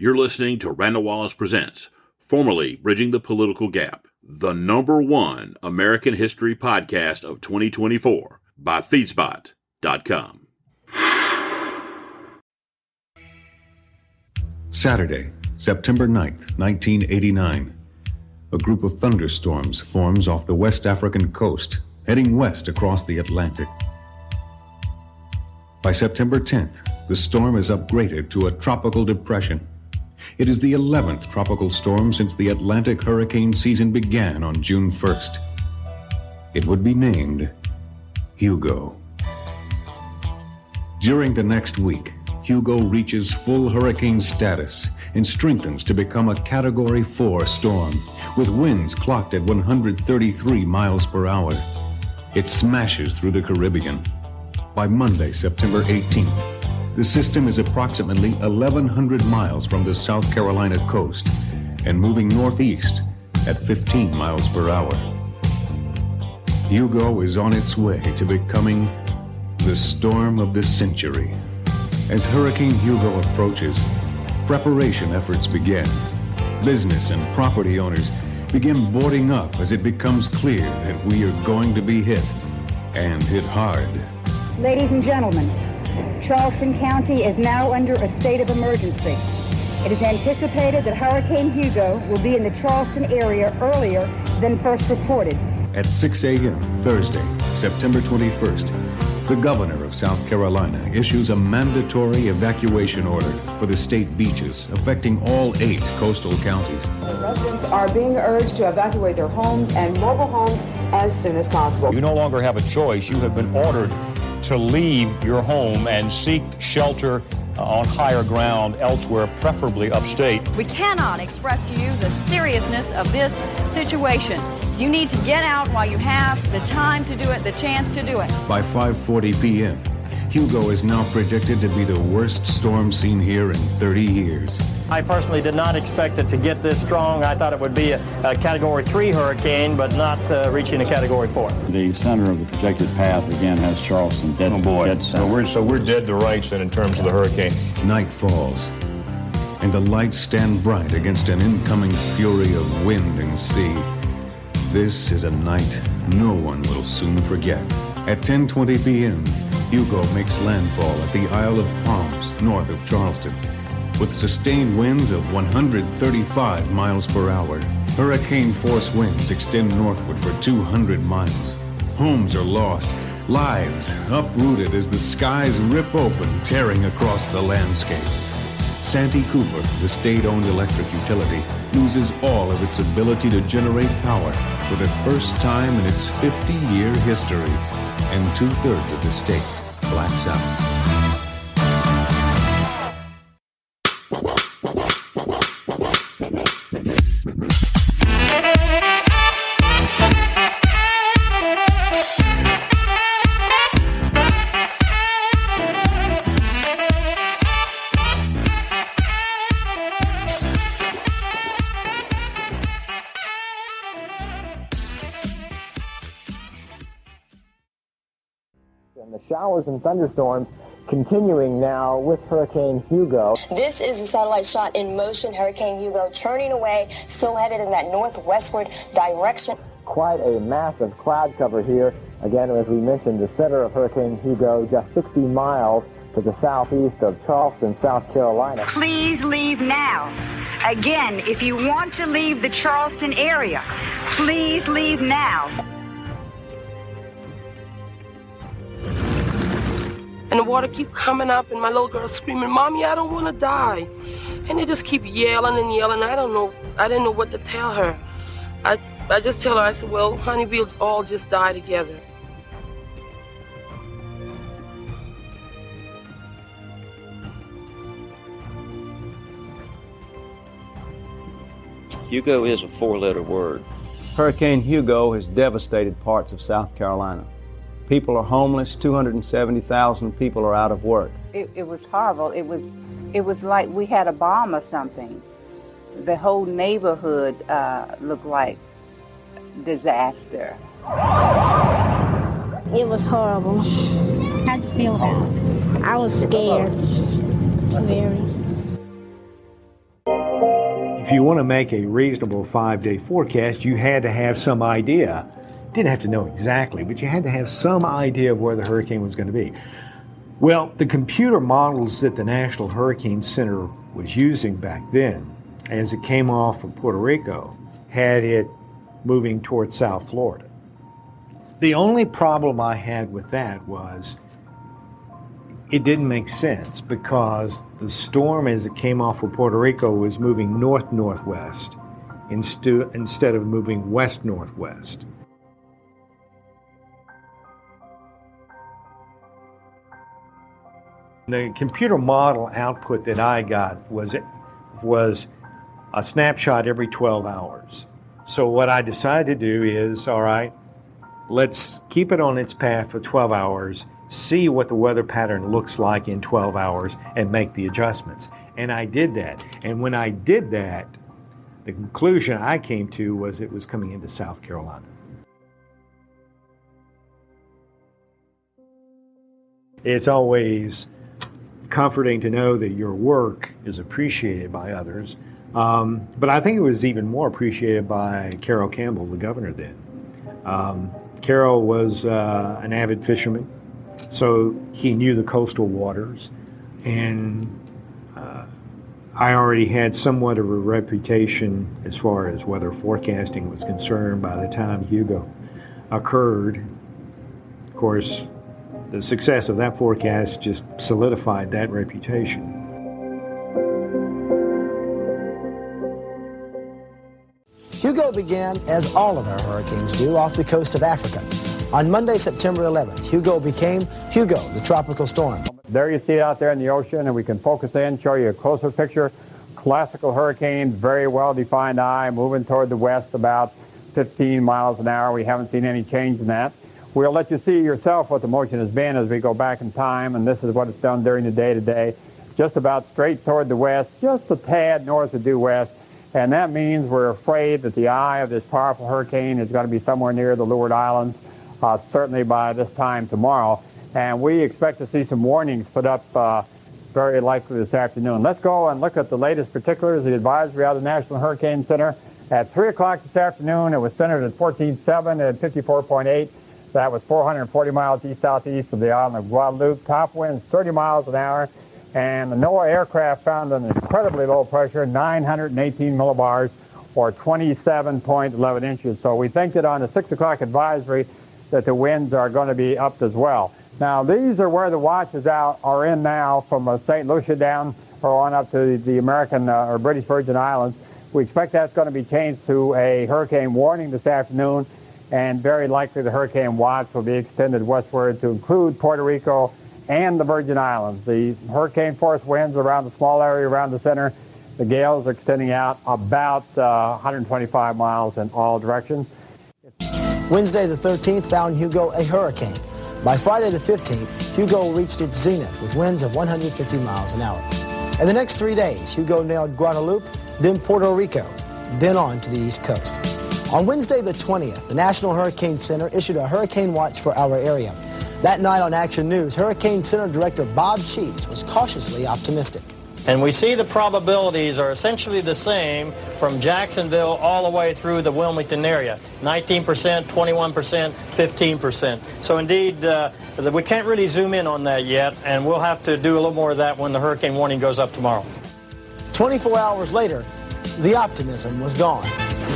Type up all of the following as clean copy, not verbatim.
You're listening to Randall Wallace Presents, formerly Bridging the Political Gap, the #1 American history podcast of 2024 by Feedspot.com. Saturday, September 9th, 1989. A group of thunderstorms forms off the West African coast, heading west across the Atlantic. By September 10th, the storm is upgraded to a tropical depression. It is the 11th tropical storm since the Atlantic hurricane season began on June 1st. It would be named Hugo. During the next week, Hugo reaches full hurricane status and strengthens to become a Category 4 storm, with winds clocked at 133 miles per hour. It smashes through the Caribbean. By Monday, September 18th, the system is approximately 1,100 miles from the South Carolina coast and moving northeast at 15 miles per hour. Hugo is on its way to becoming the storm of the century. As Hurricane Hugo approaches, preparation efforts begin. Business and property owners begin boarding up as it becomes clear that we are going to be hit, and hit hard. Ladies and gentlemen, Charleston County is now under a state of emergency. It is anticipated that Hurricane Hugo will be in the Charleston area earlier than first reported. At 6 a.m. Thursday, September 21st, the governor of South Carolina issues a mandatory evacuation order for the state beaches, affecting all 8 coastal counties. Residents are being urged to evacuate their homes and mobile homes as soon as possible. You no longer have a choice. You have been ordered to leave your home and seek shelter on higher ground elsewhere, preferably upstate. We cannot express to you the seriousness of this situation. You need to get out while you have the time to do it, the chance to do it. By 5:40 p.m., Hugo is now predicted to be the worst storm seen here in 30 years. I personally did not expect it to get this strong. I thought it would be a Category 3 hurricane, but not reaching a Category 4. The center of the projected path, again, has Charleston. Dead center. So we're dead to rights then in terms of the hurricane. Night falls, and the lights stand bright against an incoming fury of wind and sea. This is a night no one will soon forget. At 10:20 p.m., Hugo makes landfall at the Isle of Palms, north of Charleston. With sustained winds of 135 miles per hour, hurricane-force winds extend northward for 200 miles. Homes are lost, lives uprooted as the skies rip open, tearing across the landscape. Santee Cooper, the state-owned electric utility, loses all of its ability to generate power for the first time in its 50-year history, and 2/3 of the state blacks out. Showers and thunderstorms continuing now with Hurricane Hugo. This is a satellite shot in motion. Hurricane Hugo turning away, still headed in that northwestward direction. Quite a massive cloud cover here. Again, as we mentioned, the center of Hurricane Hugo just 60 miles to the southeast of Charleston, South Carolina. Please leave now. Again, if you want to leave the Charleston area, please leave now. And the water keep coming up, and my little girl screaming, "Mommy, I don't want to die!" And they just keep yelling and yelling. I didn't know what to tell her. I just tell her, I said, "Well, honey, we'll all just die together." Hugo is a 4-letter word. Hurricane Hugo has devastated parts of South Carolina. People are homeless. 270,000 people are out of work. It was horrible. It was like we had a bomb or something. The whole neighborhood looked like disaster. It was horrible. How'd you feel about it? I was scared. Very. if you want to make a reasonable 5-day forecast, you had to have some idea. Didn't have to know exactly, but you had to have some idea of where the hurricane was going to be. Well, the computer models that the National Hurricane Center was using back then, as it came off of Puerto Rico, had it moving towards South Florida. The only problem I had with that was it didn't make sense because the storm as it came off of Puerto Rico was moving north-northwest instead of moving west-northwest. The computer model output that I got was a snapshot every 12 hours. So what I decided to do is, all right, let's keep it on its path for 12 hours, see what the weather pattern looks like in 12 hours, and make the adjustments. And I did that. And when I did that, the conclusion I came to was it was coming into South Carolina. It's always comforting to know that your work is appreciated by others. But I think it was even more appreciated by Carol Campbell, the governor then. Carol was an avid fisherman, so he knew the coastal waters. And I already had somewhat of a reputation as far as weather forecasting was concerned by the time Hugo occurred. Of course, the success of that forecast just solidified that reputation. Hugo began, as all of our hurricanes do, off the coast of Africa. On Monday, September 11th, Hugo became Hugo, the tropical storm. There you see it out there in the ocean, and we can focus in, show you a closer picture. Classical hurricane, very well-defined eye, moving toward the west about 15 miles an hour. We haven't seen any change in that. We'll let you see yourself what the motion has been as we go back in time, and this is what it's done during the day today. Just about straight toward the west, just a tad north of due west, and that means we're afraid that the eye of this powerful hurricane is going to be somewhere near the Leeward Islands, certainly by this time tomorrow, and we expect to see some warnings put up very likely this afternoon. Let's go and look at the latest particulars, the advisory out of the National Hurricane Center. At 3 o'clock this afternoon, it was centered at 14.7 and 54.8. That was 440 miles east-southeast of the island of Guadalupe. Top winds 30 miles an hour. And the NOAA aircraft found an incredibly low pressure, 918 millibars, or 27.11 inches. So we think that on the 6 o'clock advisory that the winds are going to be up as well. Now, these are where the watches out are in now from St. Lucia down or on up to the American or British Virgin Islands. We expect that's going to be changed to a hurricane warning this afternoon. And very likely the hurricane watch will be extended westward to include Puerto Rico and the Virgin Islands. The hurricane force winds around the small area around the center. The gales are extending out about 125 miles in all directions. Wednesday the 13th found Hugo a hurricane. By Friday the 15th, Hugo reached its zenith with winds of 150 miles an hour. In the next 3 days, Hugo nailed Guadalupe, then Puerto Rico, then on to the East Coast. On Wednesday the 20th, the National Hurricane Center issued a hurricane watch for our area. That night on Action News, Hurricane Center Director Bob Sheets was cautiously optimistic. And we see the probabilities are essentially the same from Jacksonville all the way through the Wilmington area, 19%, 21%, 15%. So indeed, we can't really zoom in on that yet, and we'll have to do a little more of that when the hurricane warning goes up tomorrow. 24 hours later, the optimism was gone.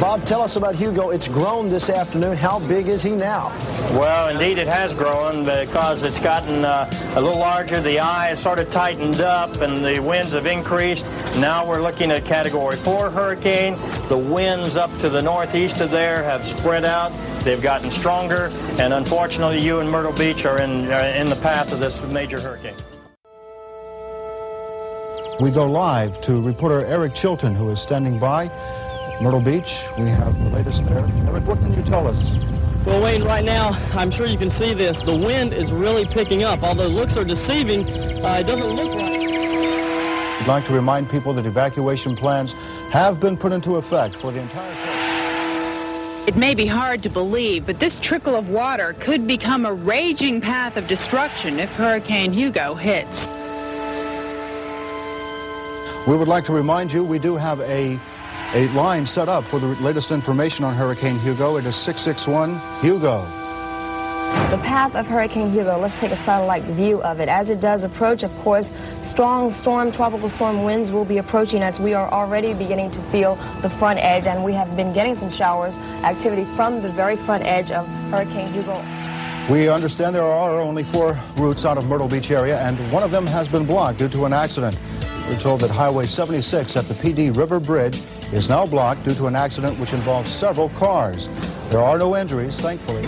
Bob, tell us about Hugo. It's grown this afternoon. How big is he now? Well, indeed it has grown because it's gotten a little larger. The eye has sort of tightened up and the winds have increased. Now we're looking at Category 4 hurricane. The winds up to the northeast of there have spread out. They've gotten stronger. And unfortunately, you and Myrtle Beach are in the path of this major hurricane. We go live to reporter Eric Chilton, who is standing by. Myrtle Beach, we have the latest there. Eric, what can you tell us? Well, Wayne, right now, I'm sure you can see this. The wind is really picking up. Although looks are deceiving, it doesn't look like it. I'd like to remind people that evacuation plans have been put into effect for the entire coast. It may be hard to believe, but this trickle of water could become a raging path of destruction if Hurricane Hugo hits. We would like to remind you we do have a a line set up for the latest information on Hurricane Hugo. It is 661 Hugo. The path of Hurricane Hugo, let's take a satellite view of it. As it does approach, of course, strong tropical storm winds will be approaching us. We are already beginning to feel the front edge, and we have been getting some showers activity from the very front edge of Hurricane Hugo. We understand there are only 4 routes out of Myrtle Beach area, and one of them has been blocked due to an accident. We're told that Highway 76 at the PD River Bridge is now blocked due to an accident which involves several cars. There are no injuries, thankfully.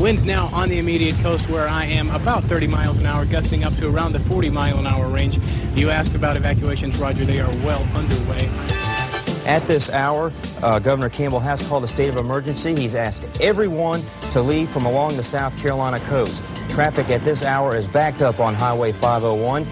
Winds now on the immediate coast where I am about 30 miles an hour, gusting up to around the 40-mile-an-hour range. You asked about evacuations, Roger. They are well underway. At this hour, Governor Campbell has called a state of emergency. He's asked everyone to leave from along the South Carolina coast. Traffic at this hour is backed up on Highway 501.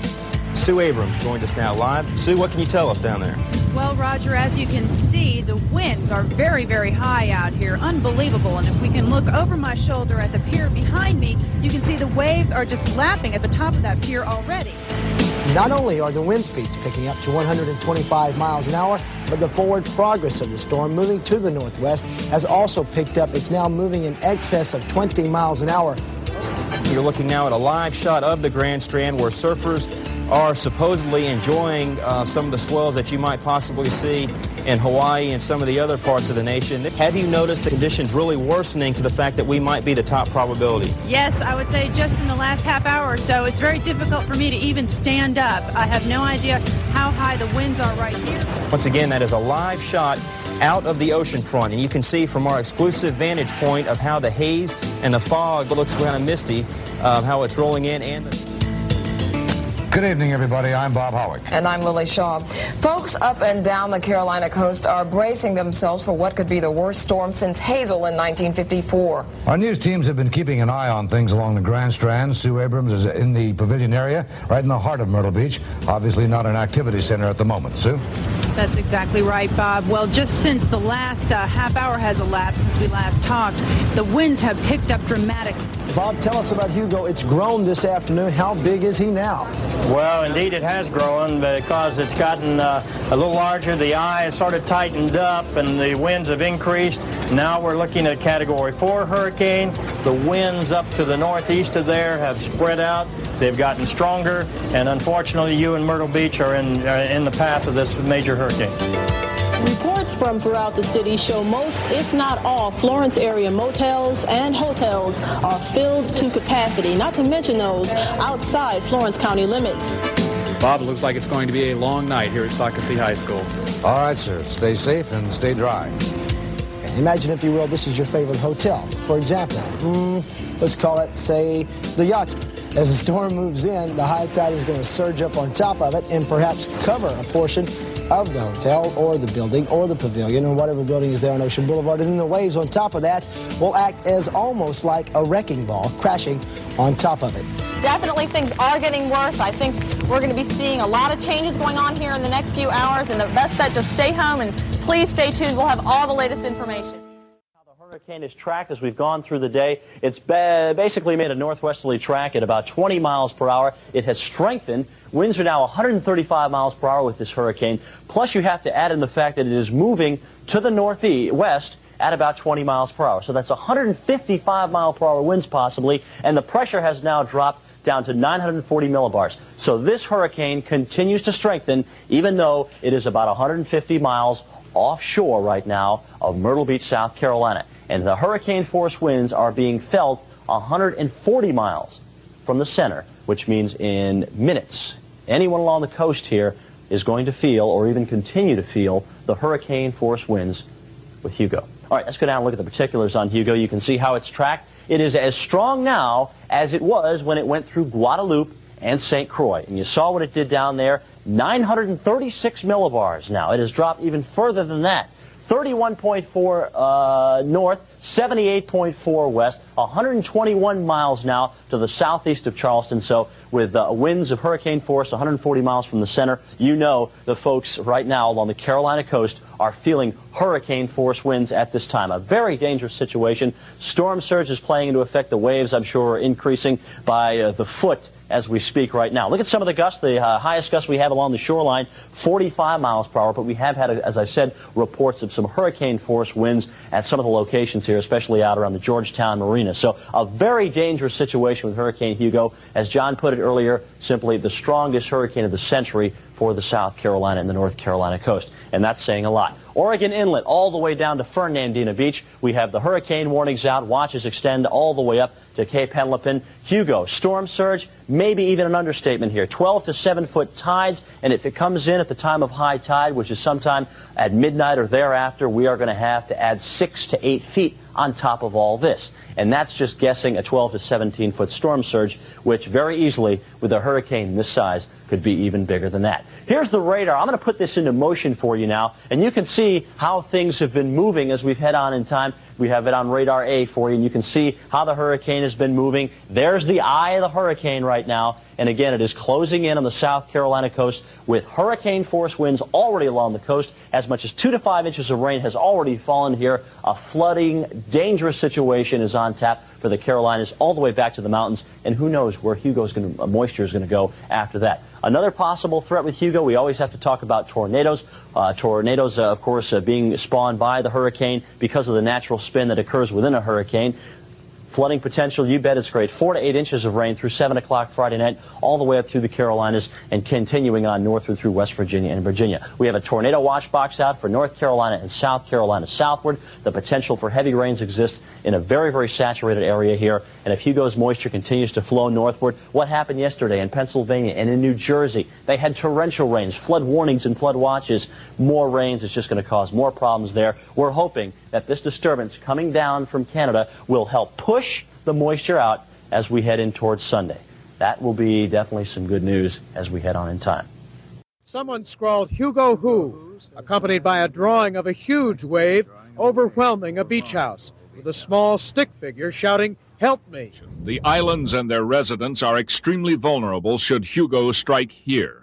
Sue Abrams joined us now live. Sue, what can you tell us down there? Well, Roger, as you can see, the winds are very, very high out here. Unbelievable. And if we can look over my shoulder at the pier behind me, you can see the waves are just lapping at the top of that pier already. Not only are the wind speeds picking up to 125 miles an hour, but the forward progress of the storm moving to the northwest has also picked up. It's now moving in excess of 20 miles an hour. You're looking now at a live shot of the Grand Strand where surfers are supposedly enjoying some of the swells that you might possibly see in Hawaii and some of the other parts of the nation. Have you noticed the conditions really worsening to the fact that we might be the top probability? Yes, I would say just in the last half hour or so, it's very difficult for me to even stand up. I have no idea how high the winds are right here. Once again, that is a live shot out of the ocean front, and you can see from our exclusive vantage point of how the haze and the fog looks kind of misty, how it's rolling in. Good evening, everybody. I'm Bob Howick. And I'm Lily Shaw. Folks up and down the Carolina coast are bracing themselves for what could be the worst storm since Hazel in 1954. Our news teams have been keeping an eye on things along the Grand Strand. Sue Abrams is in the Pavilion area, right in the heart of Myrtle Beach. Obviously not an activity center at the moment. Sue? That's exactly right, Bob. Well, just since the last half hour has elapsed since we last talked, the winds have picked up dramatically. Bob, tell us about Hugo. It's grown this afternoon. How big is he now? Well, indeed, it has grown because it's gotten a little larger. The eye has sort of tightened up, and the winds have increased. Now we're looking at a Category 4 hurricane. The winds up to the northeast of there have spread out. They've gotten stronger, and unfortunately, you and Myrtle Beach are in the path of this major hurricane. Reports from throughout the city show most, if not all, Florence area motels and hotels are filled to capacity, not to mention those outside Florence County limits. Bob, it looks like it's going to be a long night here at Sockasee High School. All right, sir. Stay safe and stay dry. Imagine, if you will, this is your favorite hotel. For example, let's call it, say, the Yachtsman. As the storm moves in, the high tide is going to surge up on top of it and perhaps cover a portion of the hotel or the building or the pavilion or whatever building is there on Ocean Boulevard, and then the waves on top of that will act as almost like a wrecking ball crashing on top of it. Definitely things are getting worse. I think we're going to be seeing a lot of changes going on here in the next few hours, and the best bet, just stay home and please stay tuned. We'll have all the latest information. Hurricane is tracked as we've gone through the day. It's basically made a northwesterly track at about 20 miles per hour. It has strengthened. Winds are now 135 miles per hour with this hurricane. Plus, you have to add in the fact that it is moving to the northwest at about 20 miles per hour. So that's 155 mile per hour winds possibly, and the pressure has now dropped down to 940 millibars. So this hurricane continues to strengthen, even though it is about 150 miles offshore right now of Myrtle Beach, South Carolina. And the hurricane force winds are being felt 140 miles from the center, which means in minutes, anyone along the coast here is going to feel or even continue to feel the hurricane force winds with Hugo. All right, let's go down and look at the particulars on Hugo. You can see how it's tracked. It is as strong now as it was when it went through Guadalupe and St. Croix. And you saw what it did down there, 936 millibars now. It has dropped even further than that. 31.4 north, 78.4 west, 121 miles now to the southeast of Charleston. So with winds of hurricane force 140 miles from the center, you know the folks right now along the Carolina coast are feeling hurricane force winds at this time. A very dangerous situation. Storm surge is playing into effect. The waves, I'm sure, are increasing by the foot as we speak right now. Look at some of the gusts. The highest gusts we have along the shoreline, 45 miles per hour, but we have had, as I said, reports of some hurricane force winds at some of the locations here, especially out around the Georgetown Marina. So a very dangerous situation with Hurricane Hugo. As John put it earlier, simply the strongest hurricane of the century for the South Carolina and the North Carolina coast, and that's saying a lot. Oregon Inlet all the way down to Fernandina Beach. We have the hurricane warnings out. Watches extend all the way up to Cape Henlopen. Hugo, storm surge, maybe even an understatement here. 12 to 7-foot tides, and if it comes in at the time of high tide, which is sometime at midnight or thereafter, we are going to have to add 6 to 8 feet on top of all this. And that's just guessing a 12 to 17-foot storm surge, which very easily, with a hurricane this size, could be even bigger than that. Here's the radar. I'm going to put this into motion for you now, and you can see how things have been moving as we've head on in time. We have it on radar A for you, and you can see how the hurricane has been moving. There's the eye of the hurricane right now, and again, it is closing in on the South Carolina coast with hurricane force winds already along the coast. As much as 2 to 5 inches of rain has already fallen here. A flooding, dangerous situation is on tap for the Carolinas all the way back to the mountains, and who knows where Hugo's moisture is going to go after that. Another possible threat with Hugo, we always have to talk about tornadoes. Tornadoes, of course, being spawned by the hurricane because of the natural spin that occurs within a hurricane. Flooding potential, you bet it's great. 4 to 8 inches of rain through 7 o'clock Friday night, all the way up through the Carolinas and continuing on northward through West Virginia and Virginia. We have a tornado watch box out for North Carolina and South Carolina southward. The potential for heavy rains exists in a very, very saturated area here. And if Hugo's moisture continues to flow northward, what happened yesterday in Pennsylvania and in New Jersey? They had torrential rains, flood warnings and flood watches. More rains is just going to cause more problems there. We're hoping that this disturbance coming down from Canada will help push the moisture out as we head in towards Sunday. That will be definitely some good news as we head on in time. Someone scrawled Hugo Who, accompanied by a drawing of a huge wave overwhelming a beach house, with a small stick figure shouting, "Help me." The islands and their residents are extremely vulnerable should Hugo strike here.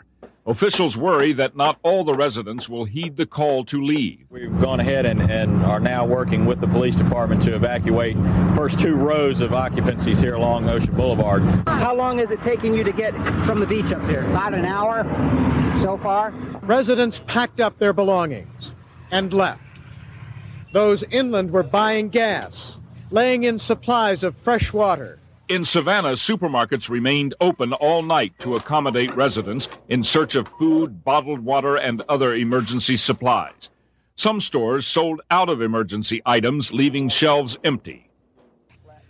Officials worry that not all the residents will heed the call to leave. We've gone ahead and are now working with the police department to evacuate first 2 rows of occupancies here along Ocean Boulevard. How long is it taking you to get from the beach up here? About an hour so far. Residents packed up their belongings and left. Those inland were buying gas, laying in supplies of fresh water. In Savannah, supermarkets remained open all night to accommodate residents in search of food, bottled water, and other emergency supplies. Some stores sold out of emergency items, leaving shelves empty.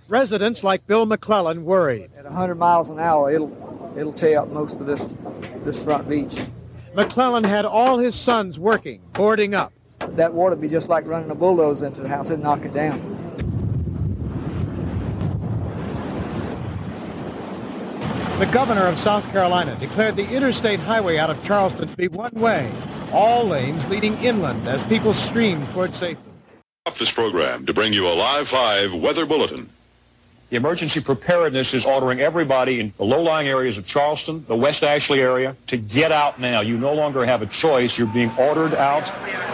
Residents like Bill McClellan worried. At 100 miles an hour, it'll tear up most of this front beach. McClellan had all his sons working, boarding up. That water would be just like running a bulldozer into the house. It'd knock it down. The governor of South Carolina declared the interstate highway out of Charleston to be one way, all lanes leading inland as people stream toward safety. Up this program to bring you a Live 5 weather bulletin. The emergency preparedness is ordering everybody in the low-lying areas of Charleston, the West Ashley area, to get out now. You no longer have a choice. You're being ordered out,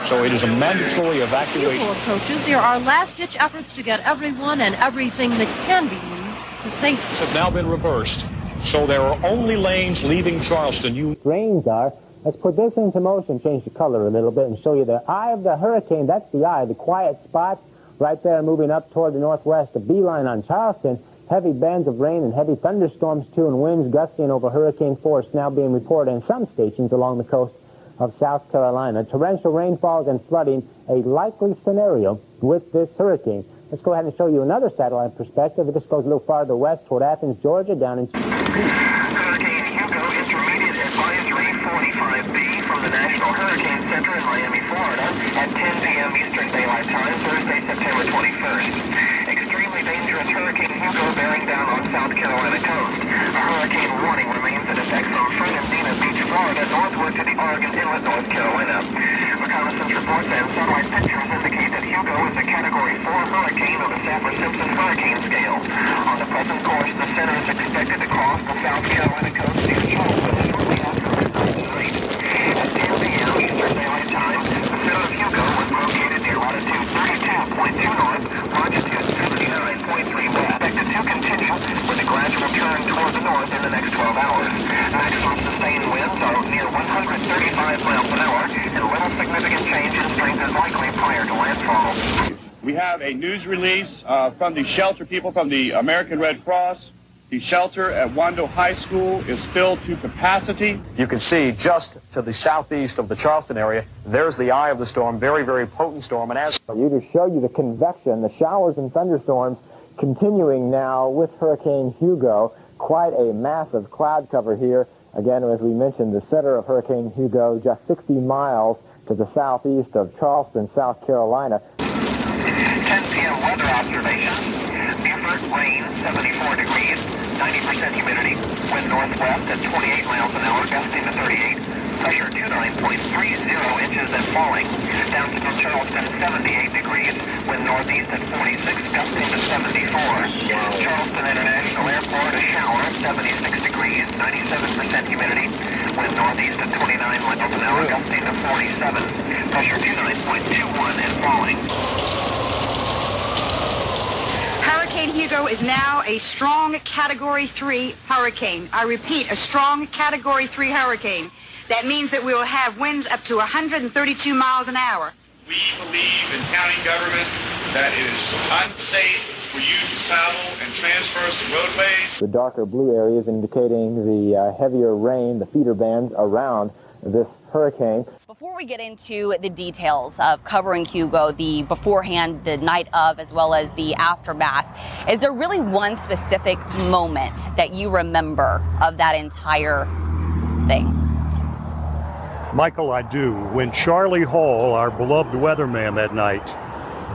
so it is a mandatory evacuation. People approaches. There are last-ditch efforts to get everyone and everything that can be moved to safety. These have now been reversed. So there are only lanes leaving Charleston. Rains are. Let's put this into motion, change the color a little bit, and show you the eye of the hurricane. That's the eye, the quiet spot right there moving up toward the northwest, a beeline on Charleston. Heavy bands of rain and heavy thunderstorms, too, and winds gusting over hurricane force now being reported in some stations along the coast of South Carolina. Torrential rainfalls and flooding, a likely scenario with this hurricane. Let's go ahead and show you another satellite perspective. This goes a little farther west toward Athens, Georgia, down in... Hurricane Hugo is rated FI345B from the National Hurricane Center in Miami, Florida, at 10 p.m. Eastern Daylight Time, Thursday, September 21st. Extremely dangerous Hurricane Hugo bearing down on South Carolina coast. A hurricane warning remains in effect from Fernandina Beach, Florida, northward to the Oregon Inlet, North Carolina. Reconnaissance reports and satellite pictures indicate that Hugo is a Category 4 hurricane on the Saffir-Simpson hurricane scale. On the present course, the center is expected to cross the South Carolina coast near Charleston shortly after King Street. At 10 p.m. Eastern Daylight Time, the center of Hugo was located near latitude 32.2 north, longitude 79.3 west. Expected to continue with a gradual turn toward the north in the next 12 hours. We have a news release from the shelter people from the American Red Cross. The shelter at Wando High School is filled to capacity. You can see just to the southeast of the Charleston area, there's the eye of the storm, very, very potent storm. And as for you to show you the convection, the showers and thunderstorms continuing now with Hurricane Hugo, quite a massive cloud cover here. Again, as we mentioned, the center of Hurricane Hugo, just 60 miles to the southeast of Charleston, South Carolina. 10 p.m. weather observation. Beaufort rain, 74 degrees, 90% humidity, wind northwest at 28 miles an hour, gusting to 38, pressure 29.30 inches and falling. Downtown Charleston, 78 degrees, wind northeast at 46, gusting to 74. Charleston International Airport, a shower, 76 degrees, 97% humidity, wind northeast at 29 miles an hour, gusting to 47, pressure 29.21 and falling. Hurricane Hugo is now a strong Category 3 hurricane. I repeat, a strong Category 3 hurricane. That means that we will have winds up to 132 miles an hour. We believe in county government that it is unsafe for you to travel and traverse the roadways. The darker blue areas indicating the heavier rain, the feeder bands around this hurricane. Before we get into the details of covering Hugo, the beforehand, the night of, as well as the aftermath, is there really one specific moment that you remember of that entire thing? Michael, I do. When Charlie Hall, our beloved weatherman that night,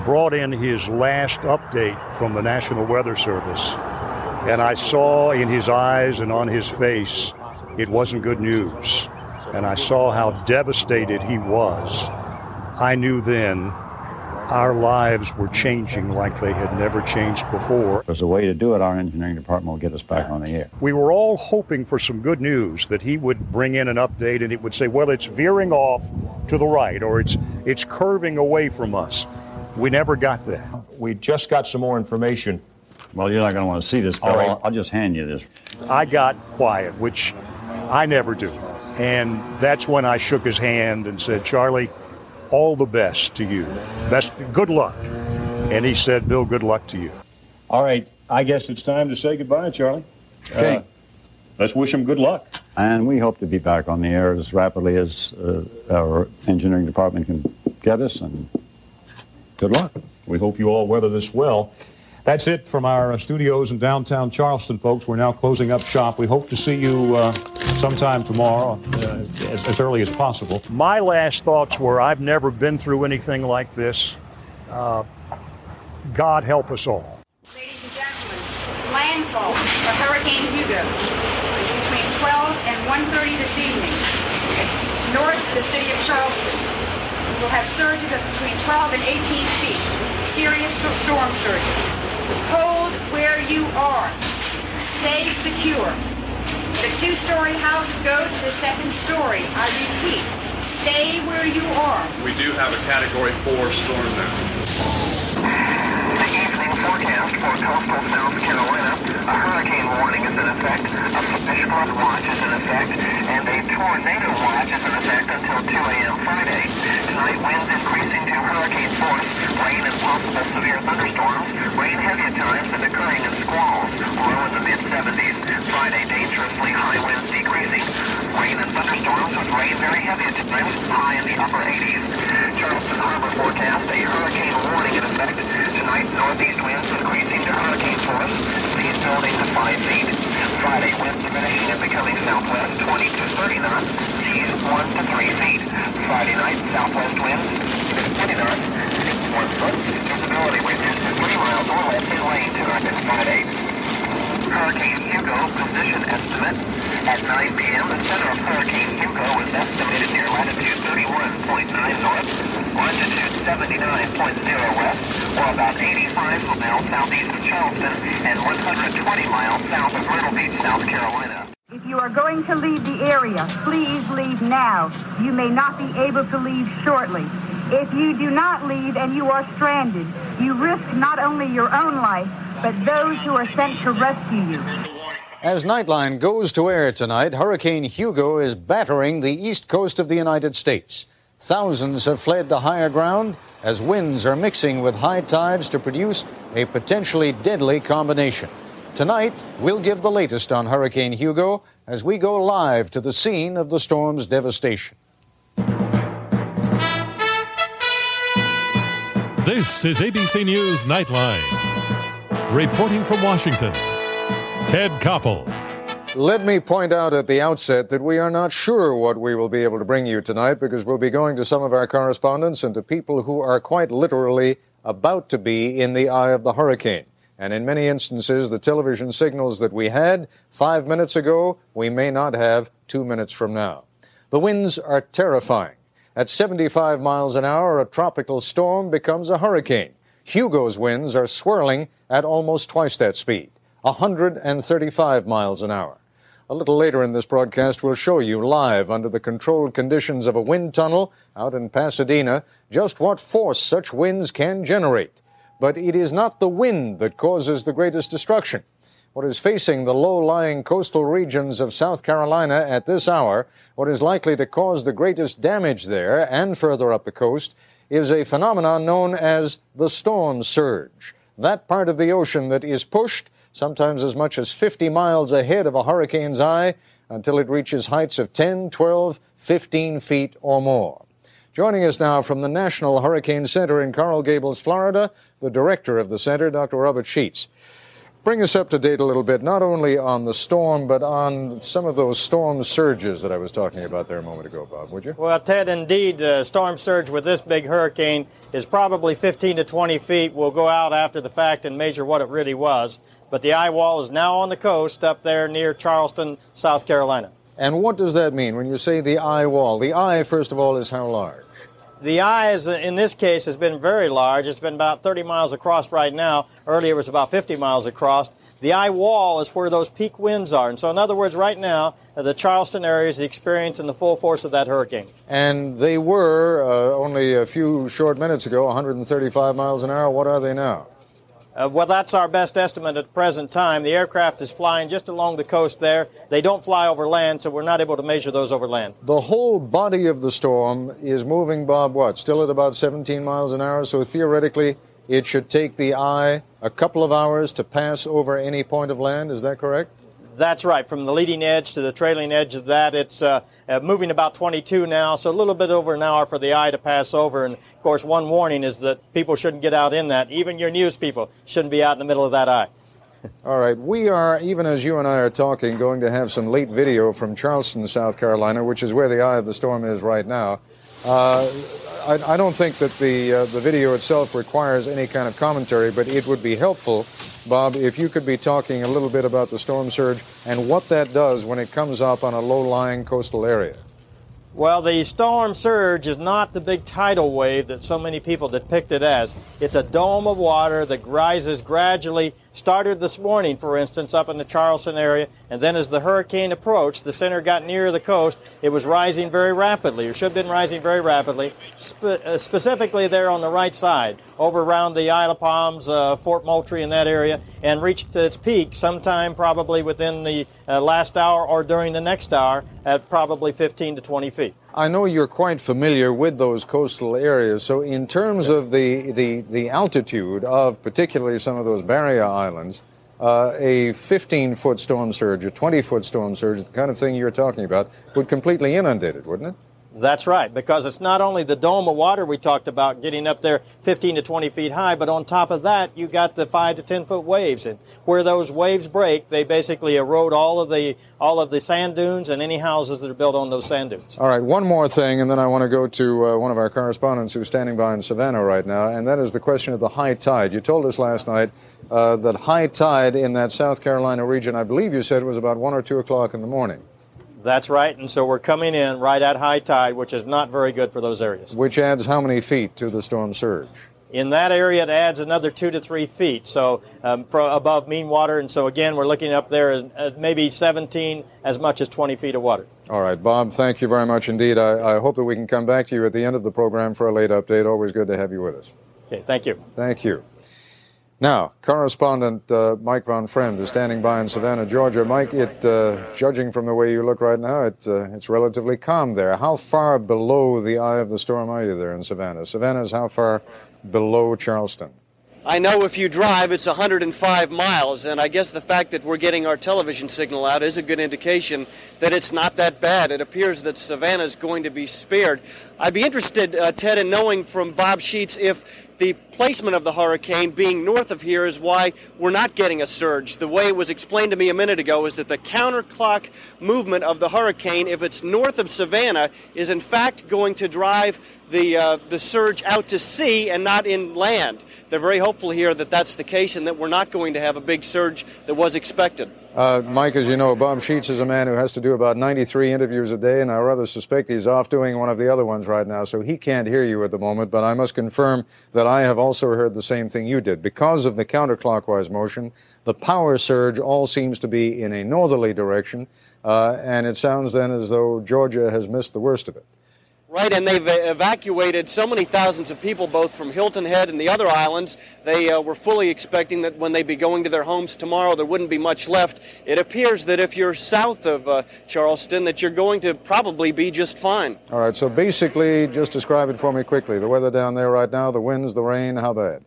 brought in his last update from the National Weather Service, and I saw in his eyes and on his face, it wasn't good news. And I saw how devastated he was. I knew then our lives were changing like they had never changed before. There's a way to do it. Our engineering department will get us back on the air. We were all hoping for some good news, that he would bring in an update and it would say, well, it's veering off to the right, or it's curving away from us. We never got that. We just got some more information. Well, you're not going to want to see this, but all right. I'll just hand you this. I got quiet, which I never do. And that's when I shook his hand and said, Charlie, all the best to you. Best, good luck. And he said, Bill, good luck to you. All right, I guess it's time to say goodbye, Charlie. Okay. Let's wish him good luck. And we hope to be back on the air as rapidly as our engineering department can get us. And good luck. We hope you all weather this well. That's it from our studios in downtown Charleston, folks. We're now closing up shop. We hope to see you sometime tomorrow, as early as possible. My last thoughts were, I've never been through anything like this. God help us all. Ladies and gentlemen, landfall for Hurricane Hugo is between 12 and 1:30 this evening, north of the city of Charleston. We'll have surges of between 12 and 18 feet, serious storm surges. Hold where you are. Stay secure. The two-story house, go to the second story. I repeat, stay where you are. We do have a Category 4 storm now. The evening forecast for coastal South Carolina. A hurricane warning is in effect. A flash flood watch is in effect. And a tornado watch is in effect until 2 a.m. Friday. Tonight, winds increasing to hurricane force. Rain and possible severe thunderstorms. Rain heavy at times and occurring in squalls. Low in the mid-70s. Friday, dangerously high winds decreasing. Rain and thunderstorms with rain very heavy at times. High in the upper 80s. Charleston Harbor forecast a hurricane warning in effect. Tonight, northeast winds increasing to hurricane force. Seas building to 5 feet. Friday, winds diminishing and becoming southwest 20 to 30 knots. Seas 1 to 3 feet. Friday night, southwest winds 20 knots. 1 foot. Visibility reduced to 3 miles or less in lane tonight and Friday. Hurricane Hugo position estimate. At 9 p.m., the center of Hurricane Hugo is estimated near latitude 31.9 north, longitude 79.0 west, or about 85 miles southeast of Charleston and 120 miles south of Myrtle Beach, South Carolina. If you are going to leave the area, please leave now. You may not be able to leave shortly. If you do not leave and you are stranded, you risk not only your own life, but those who are sent to rescue you. As Nightline goes to air tonight, Hurricane Hugo is battering the east coast of the United States. Thousands have fled to higher ground as winds are mixing with high tides to produce a potentially deadly combination. Tonight, we'll give the latest on Hurricane Hugo as we go live to the scene of the storm's devastation. This is ABC News Nightline. Reporting from Washington, Ted Koppel. Let me point out at the outset that we are not sure what we will be able to bring you tonight because we'll be going to some of our correspondents and to people who are quite literally about to be in the eye of the hurricane. And in many instances, the television signals that we had 5 minutes ago, we may not have 2 minutes from now. The winds are terrifying. At 75 miles an hour, a tropical storm becomes a hurricane. Hugo's winds are swirling at almost twice that speed, 135 miles an hour. A little later in this broadcast, we'll show you live under the controlled conditions of a wind tunnel out in Pasadena just what force such winds can generate. But it is not the wind that causes the greatest destruction. What is facing the low-lying coastal regions of South Carolina at this hour, what is likely to cause the greatest damage there and further up the coast, is a phenomenon known as the storm surge. That part of the ocean that is pushed, sometimes as much as 50 miles ahead of a hurricane's eye, until it reaches heights of 10, 12, 15 feet or more. Joining us now from the National Hurricane Center in Coral Gables, Florida, the director of the center, Dr. Robert Sheets. Bring us up to date a little bit, not only on the storm, but on some of those storm surges that I was talking about there a moment ago, Bob, would you? Well, Ted, indeed, the storm surge with this big hurricane is probably 15 to 20 feet. We'll go out after the fact and measure what it really was. But the eye wall is now on the coast up there near Charleston, South Carolina. And what does that mean when you say the eye wall? The eye, first of all, is how large? The eye, is, in this case, has been very large. It's been about 30 miles across right now. Earlier, it was about 50 miles across. The eye wall is where those peak winds are. And so, in other words, right now, the Charleston area is experiencing the full force of that hurricane. And they were, only a few short minutes ago, 135 miles an hour. What are they now? Well, that's our best estimate at the present time. The aircraft is flying just along the coast there. They don't fly over land, so we're not able to measure those over land. The whole body of the storm is moving, Bob, what, still at about 17 miles an hour? So theoretically, it should take the eye a couple of hours to pass over any point of land. Is that correct? That's right. From the leading edge to the trailing edge of that, it's moving about 22 now, so a little bit over an hour for the eye to pass over. And, of course, one warning is that people shouldn't get out in that. Even your news people shouldn't be out in the middle of that eye. All right. We are, even as you and I are talking, going to have some late video from Charleston, South Carolina, which is where the eye of the storm is right now. I don't think that the video itself requires any kind of commentary, but it would be helpful, Bob, if you could be talking a little bit about the storm surge and what that does when it comes up on a low-lying coastal area. Well, the storm surge is not the big tidal wave that so many people depict it as. It's a dome of water that rises gradually, started this morning, for instance, up in the Charleston area, and then as the hurricane approached, the center got nearer the coast, it was rising very rapidly, or should have been rising very rapidly, specifically there on the right side, over around the Isle of Palms, Fort Moultrie in that area, and reached its peak sometime probably within the last hour or during the next hour at probably 15 to 20 feet. I know you're quite familiar with those coastal areas, so in terms of the altitude of particularly some of those barrier islands, a 15-foot storm surge, a 20-foot storm surge, the kind of thing you're talking about, would completely inundate it, wouldn't it? That's right, because it's not only the dome of water we talked about getting up there 15 to 20 feet high, but on top of that, you got the 5 to 10-foot waves. And where those waves break, they basically erode all of the sand dunes and any houses that are built on those sand dunes. All right, one more thing, and then I want to go to one of our correspondents who's standing by in Savannah right now, and that is the question of the high tide. You told us last night that high tide in that South Carolina region, I believe you said, was about 1 or 2 o'clock in the morning. That's right, and so we're coming in right at high tide, which is not very good for those areas. Which adds how many feet to the storm surge? In that area, it adds another 2 to 3 feet, so from above mean water, and so again, we're looking up there at maybe 17, as much as 20 feet of water. All right, Bob, thank you very much indeed. I hope that we can come back to you at the end of the program for a late update. Always good to have you with us. Okay, thank you. Thank you. Now, correspondent Mike Von Friend is standing by in Savannah, Georgia. Mike, judging from the way you look right now, it's relatively calm there. How far below the eye of the storm are you there in Savannah? Savannah's how far below Charleston? I know if you drive, it's 105 miles, and I guess the fact that we're getting our television signal out is a good indication that it's not that bad. It appears that Savannah's going to be spared. I'd be interested, Ted, in knowing from Bob Sheets if the placement of the hurricane being north of here is why we're not getting a surge. The way it was explained to me a minute ago is that the counterclock movement of the hurricane, if it's north of Savannah, is in fact going to drive the surge out to sea and not inland. They're very hopeful here that that's the case and that we're not going to have a big surge that was expected. Mike, as you know, Bob Sheets is a man who has to do about 93 interviews a day, and I rather suspect he's off doing one of the other ones right now, so he can't hear you at the moment, but I must confirm that I have also heard the same thing you did. Because of the counterclockwise motion, the power surge all seems to be in a northerly direction, and it sounds then as though Georgia has missed the worst of it. Right, and they've evacuated so many thousands of people, both from Hilton Head and the other islands. They were fully expecting that when they'd be going to their homes tomorrow, there wouldn't be much left. It appears that if you're south of Charleston, that you're going to probably be just fine. All right, so basically, just describe it for me quickly. The weather down there right now, the winds, the rain, how bad?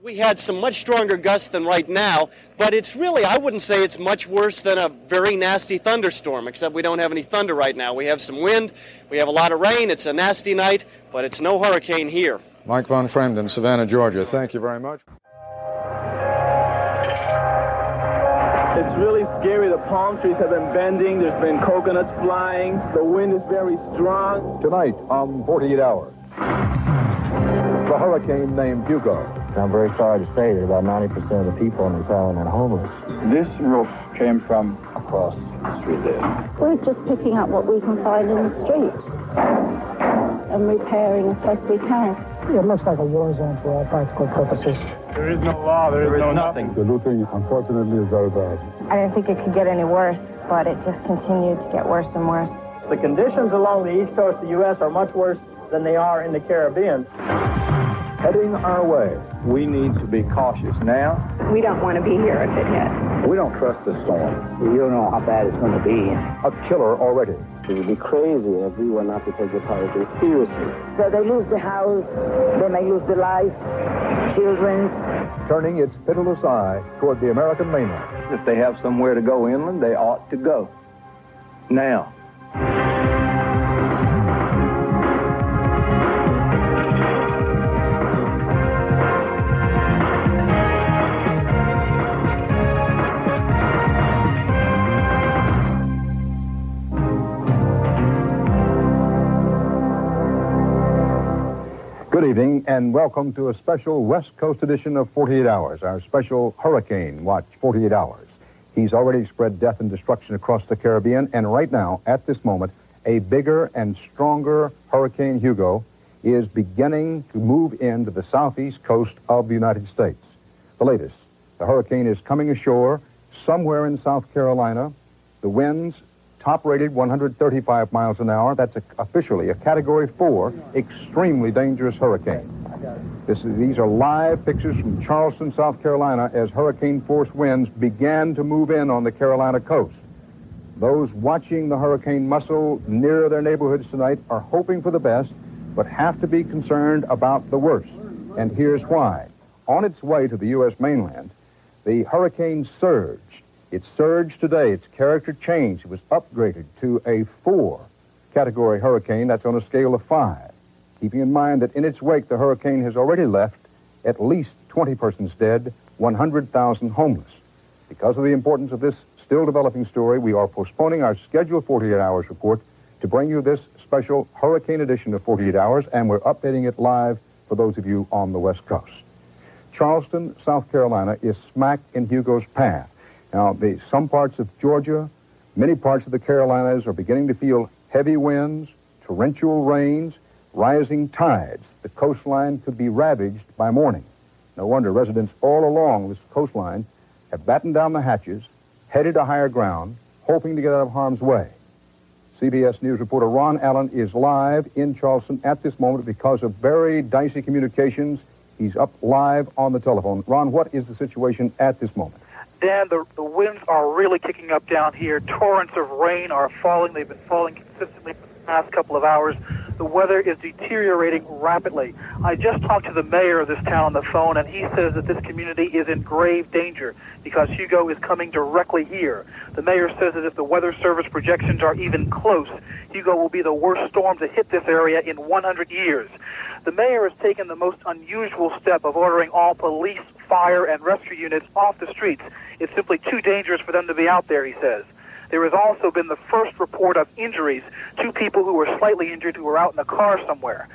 We had some much stronger gusts than right now, but it's really, I wouldn't say it's much worse than a very nasty thunderstorm, except we don't have any thunder right now. We have some wind, we have a lot of rain, it's a nasty night, but it's no hurricane here. Mike Von Friend in Savannah, Georgia, thank you very much. It's really scary. The palm trees have been bending, there's been coconuts flying, the wind is very strong. Tonight on 48 Hours, the hurricane named Hugo. I'm very sorry to say that about 90% of the people on this island are homeless. This roof came from across the street there. We're just picking up what we can find in the street and repairing as best we can. It looks like a war zone for all practical purposes. There is no law, there is no nothing. The new thing, unfortunately, is very bad. I didn't think it could get any worse, but it just continued to get worse and worse. The conditions along the east coast of the U.S. are much worse than they are in the Caribbean. Heading our way, we need to be cautious now. We don't want to be here if it hits. We don't trust the storm. We don't know how bad it's going to be. A killer already. It would be crazy if we were not to take this hurricane seriously. So they lose the house, they may lose their life, children. Turning its pitiless eye toward the American mainland. If they have somewhere to go inland, they ought to go. Now. Good evening, and welcome to a special West Coast edition of 48 Hours, our special Hurricane Watch 48 Hours. He's already spread death and destruction across the Caribbean, and right now, at this moment, a bigger and stronger Hurricane Hugo is beginning to move into the southeast coast of the United States. The latest, the hurricane is coming ashore somewhere in South Carolina. The winds, top-rated 135 miles an hour. That's officially a Category 4 extremely dangerous hurricane. These are live pictures from Charleston, South Carolina, as hurricane-force winds began to move in on the Carolina coast. Those watching the hurricane muscle near their neighborhoods tonight are hoping for the best, but have to be concerned about the worst. And here's why. On its way to the U.S. mainland, the hurricane surge. It surged today. Its character changed. It was upgraded to a 4 category hurricane. That's on a scale of 5. Keeping in mind that in its wake, the hurricane has already left at least 20 persons dead, 100,000 homeless. Because of the importance of this still developing story, we are postponing our scheduled 48 Hours report to bring you this special hurricane edition of 48 Hours, and we're updating it live for those of you on the West Coast. Charleston, South Carolina is smack in Hugo's path. Now, some parts of Georgia, many parts of the Carolinas are beginning to feel heavy winds, torrential rains, rising tides. The coastline could be ravaged by morning. No wonder residents all along this coastline have battened down the hatches, headed to higher ground, hoping to get out of harm's way. CBS News reporter Ron Allen is live in Charleston at this moment because of very dicey communications He's up live on the telephone. Ron, what is the situation at this moment? Dan, the winds are really kicking up down here. Torrents of rain are falling. They've been falling consistently for the past couple of hours. The weather is deteriorating rapidly. I just talked to the mayor of this town on the phone, and he says that this community is in grave danger because Hugo is coming directly here. The mayor says that if the Weather Service projections are even close, Hugo will be the worst storm to hit this area in 100 years. The mayor has taken the most unusual step of ordering all police, fire, and rescue units off the streets. It's simply too dangerous for them to be out there, he says. There has also been the first report of injuries, two people who were slightly injured who were out in a car somewhere.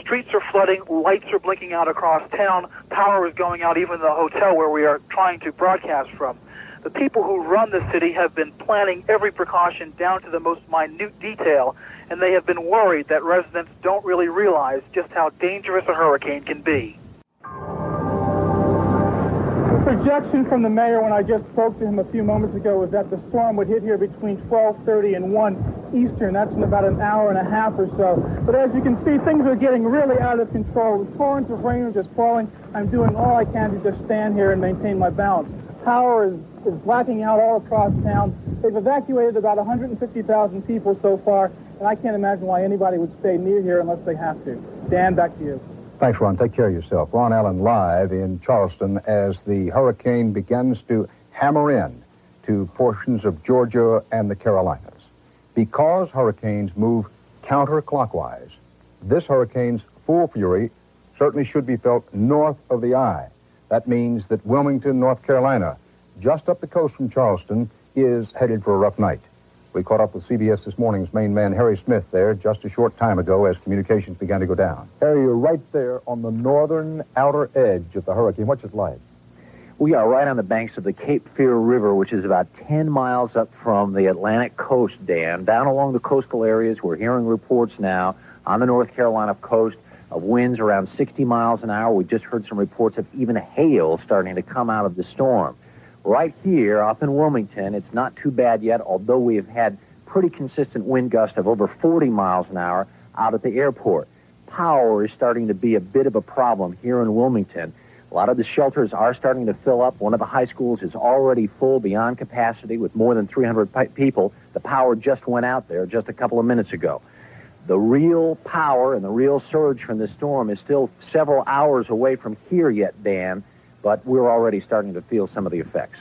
Streets are flooding, lights are blinking out across town, power is going out even in the hotel where we are trying to broadcast from. The people who run the city have been planning every precaution down to the most minute detail, and they have been worried that residents don't really realize just how dangerous a hurricane can be. The projection from the mayor when I just spoke to him a few moments ago was that the storm would hit here between 12:30 and 1 Eastern. That's in about an hour and a half or so. But as you can see, things are getting really out of control. The torrents of rain are just falling. I'm doing all I can to just stand here and maintain my balance. Power is blacking out all across town. They've evacuated about 150,000 people so far, and I can't imagine why anybody would stay near here unless they have to. Dan, back to you. Thanks, Ron. Take care of yourself. Ron Allen live in Charleston as the hurricane begins to hammer in to portions of Georgia and the Carolinas. Because hurricanes move counterclockwise, this hurricane's full fury certainly should be felt north of the eye. That means that Wilmington, North Carolina, just up the coast from Charleston, is headed for a rough night. We caught up with CBS This Morning's main man, Harry Smith, there just a short time ago as communications began to go down. Harry, you're right there on the northern outer edge of the hurricane. What's it like? We are right on the banks of the Cape Fear River, which is about 10 miles up from the Atlantic coast, Dan. Down along the coastal areas, we're hearing reports now on the North Carolina coast of winds around 60 miles an hour. We just heard some reports of even hail starting to come out of the storm. Right here, up in Wilmington, it's not too bad yet, although we have had pretty consistent wind gusts of over 40 miles an hour out at the airport. Power is starting to be a bit of a problem here in Wilmington. A lot of the shelters are starting to fill up. One of the high schools is already full beyond capacity with more than 300 people. The power just went out there just a couple of minutes ago. The real power and the real surge from this storm is still several hours away from here yet, Dan, but we're already starting to feel some of the effects.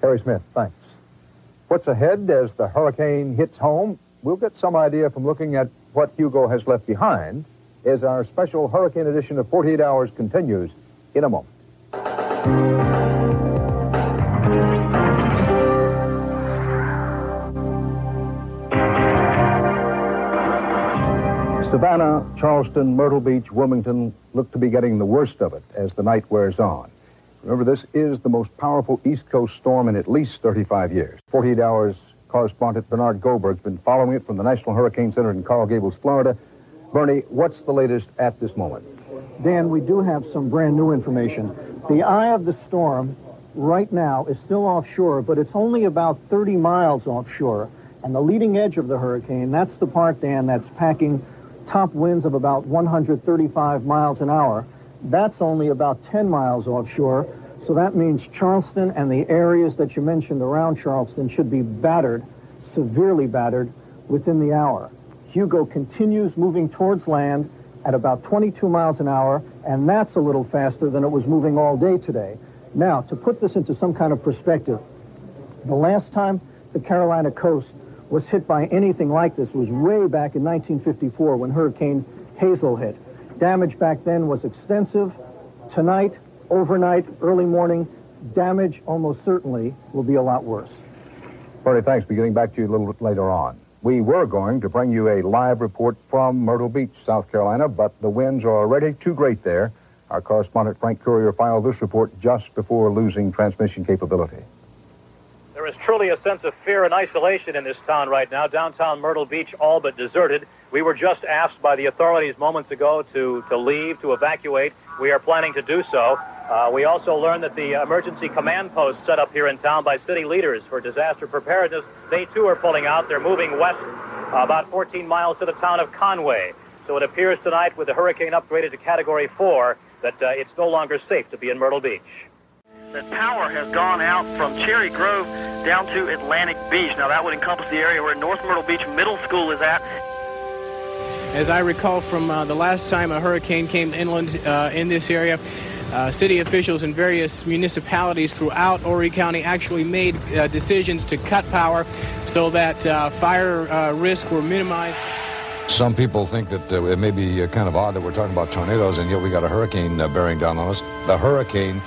Harry Smith, thanks. What's ahead as the hurricane hits home? We'll get some idea from looking at what Hugo has left behind as our special hurricane edition of 48 Hours continues in a moment. Savannah, Charleston, Myrtle Beach, Wilmington look to be getting the worst of it as the night wears on. Remember, this is the most powerful East Coast storm in at least 35 years. 48 Hours correspondent Bernard Goldberg's been following it from the National Hurricane Center in Coral Gables, Florida. Bernie, what's the latest at this moment? Dan, we do have some brand new information. The eye of the storm right now is still offshore, but it's only about 30 miles offshore. And the leading edge of the hurricane, that's the part, Dan, that's packing top winds of about 135 miles an hour. That's only about 10 miles offshore, so that means Charleston and the areas that you mentioned around Charleston should be battered, severely battered, within the hour. Hugo continues moving towards land at about 22 miles an hour, and that's a little faster than it was moving all day today. Now, to put this into some kind of perspective, the last time the Carolina coast was hit by anything like this was way back in 1954 when Hurricane Hazel hit. Damage back then was extensive. Tonight, overnight, early morning, damage almost certainly will be a lot worse. Bernie, thanks. We're getting back to you a little bit later on. We were going to bring you a live report from Myrtle Beach, South Carolina, but the winds are already too great there. Our correspondent Frank Courier filed this report just before losing transmission capability. There is truly a sense of fear and isolation in this town right now. Downtown Myrtle Beach, all but deserted. We were just asked by the authorities moments ago to leave, to evacuate. We are planning to do so. We also learned that the emergency command post set up here in town by city leaders for disaster preparedness, they too are pulling out. They're moving west about 14 miles to the town of Conway. So it appears tonight, with the hurricane upgraded to Category 4, that it's no longer safe to be in Myrtle Beach. The power has gone out from Cherry Grove down to Atlantic Beach. Now that would encompass the area where North Myrtle Beach Middle School is at. As I recall from the last time a hurricane came inland in this area, city officials in various municipalities throughout Horry County actually made decisions to cut power so that fire risk were minimized. Some people think that it may be kind of odd that we're talking about tornadoes and yet we got a hurricane bearing down on us. The hurricane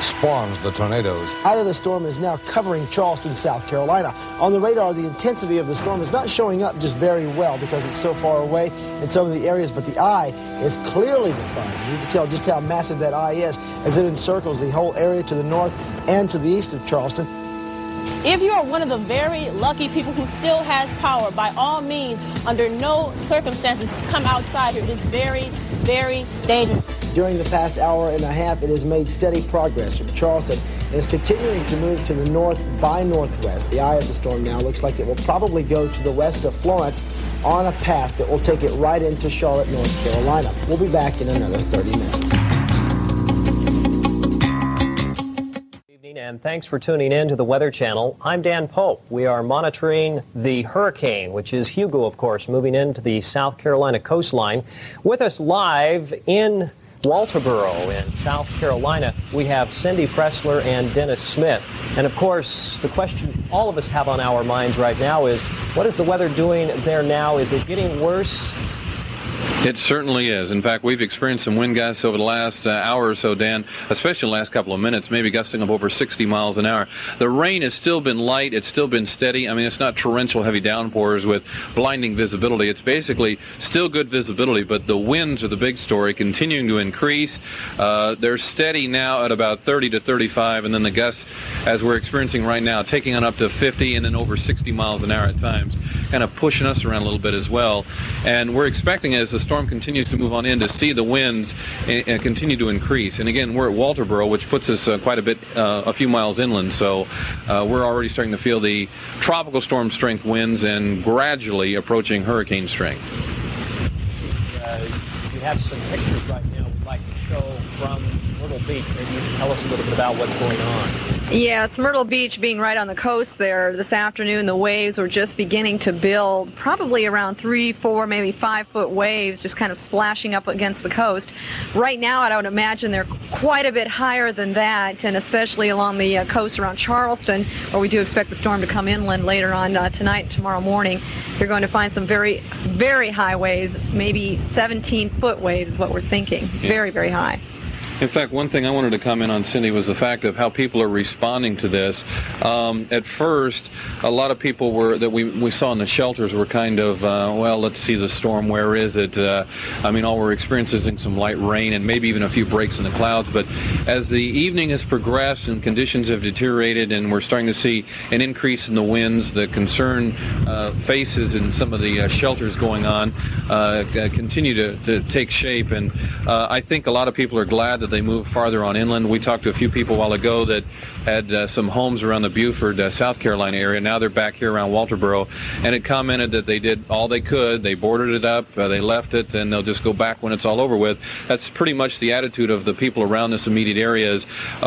spawns the tornadoes. Eye of the storm is now covering Charleston, South Carolina. On the radar, the intensity of the storm is not showing up just very well because it's so far away in some of the areas, but the eye is clearly defined. You can tell just how massive that eye is as it encircles the whole area to the north and to the east of Charleston. If you are one of the very lucky people who still has power, by all means, under no circumstances, come outside here. It is very, very dangerous. During the past hour and a half, it has made steady progress from Charleston and is continuing to move to the north by northwest. The eye of the storm now looks like it will probably go to the west of Florence on a path that will take it right into Charlotte, North Carolina. We'll be back in another 30 minutes. Good evening, and thanks for tuning in to the Weather Channel. I'm Dan Pope. We are monitoring the hurricane, which is Hugo, of course, moving into the South Carolina coastline. With us live in Walterboro in South Carolina, we have Cindy Pressler and Dennis Smith. And of course, the question all of us have on our minds right now is, what is the weather doing there now? Is it getting worse? It certainly is. In fact, we've experienced some wind gusts over the last hour or so, Dan, especially the last couple of minutes, maybe gusting of over 60 miles an hour. The rain has still been light. It's still been steady. I mean, it's not torrential heavy downpours with blinding visibility. It's basically still good visibility, but the winds are the big story, continuing to increase. They're steady now at about 30 to 35, and then the gusts, as we're experiencing right now, taking on up to 50 and then over 60 miles an hour at times, kind of pushing us around a little bit as well. And we're expecting, as the storm continues to move on in, to see the winds and continue to increase. And again, we're at Walterboro, which puts us quite a bit, a few miles inland, so we're already starting to feel the tropical storm strength winds and gradually approaching hurricane strength. You have some pictures right now we'd like to show from Myrtle Beach. Maybe you can tell us a little bit about what's going on. Yes, Myrtle Beach being right on the coast there this afternoon, the waves were just beginning to build, probably around 3, 4, maybe 5 foot waves just kind of splashing up against the coast. Right now, I would imagine they're quite a bit higher than that, and especially along the coast around Charleston, where we do expect the storm to come inland later on tonight, tomorrow morning. You're going to find some very, very high waves, maybe 17-foot waves is what we're thinking. Yeah. Very, very high. In fact, one thing I wanted to comment on, Cindy, was the fact of how people are responding to this. At first, a lot of people were that we saw in the shelters were kind of, well, let's see the storm, where is it? I mean, all we're experiencing some light rain and maybe even a few breaks in the clouds. But as the evening has progressed and conditions have deteriorated and we're starting to see an increase in the winds, the concern faces in some of the shelters going on continue to take shape. And I think a lot of people are glad that they move farther on inland. We talked to a few people a while ago that had some homes around the Beaufort, South Carolina area. Now they're back here around Walterboro, and it commented that they did all they could. They boarded it up, they left it, and they'll just go back when it's all over with. That's pretty much the attitude of the people around this immediate area is,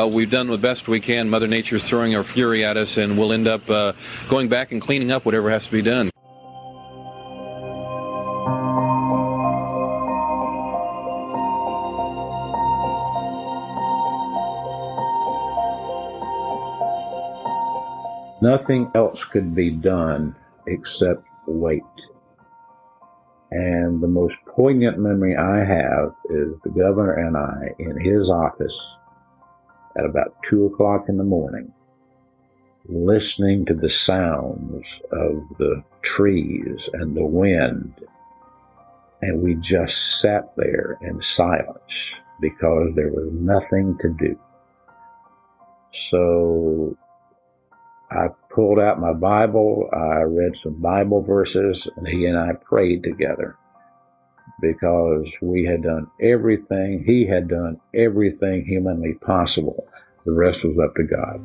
we've done the best we can. Mother Nature's throwing her fury at us, and we'll end up going back and cleaning up whatever has to be done. Nothing else could be done except wait. And the most poignant memory I have is the governor and I in his office at about 2 o'clock in the morning, listening to the sounds of the trees and the wind. And we just sat there in silence because there was nothing to do. So I pulled out my Bible, I read some Bible verses, and he and I prayed together because we had done everything, he had done everything humanly possible. The rest was up to God.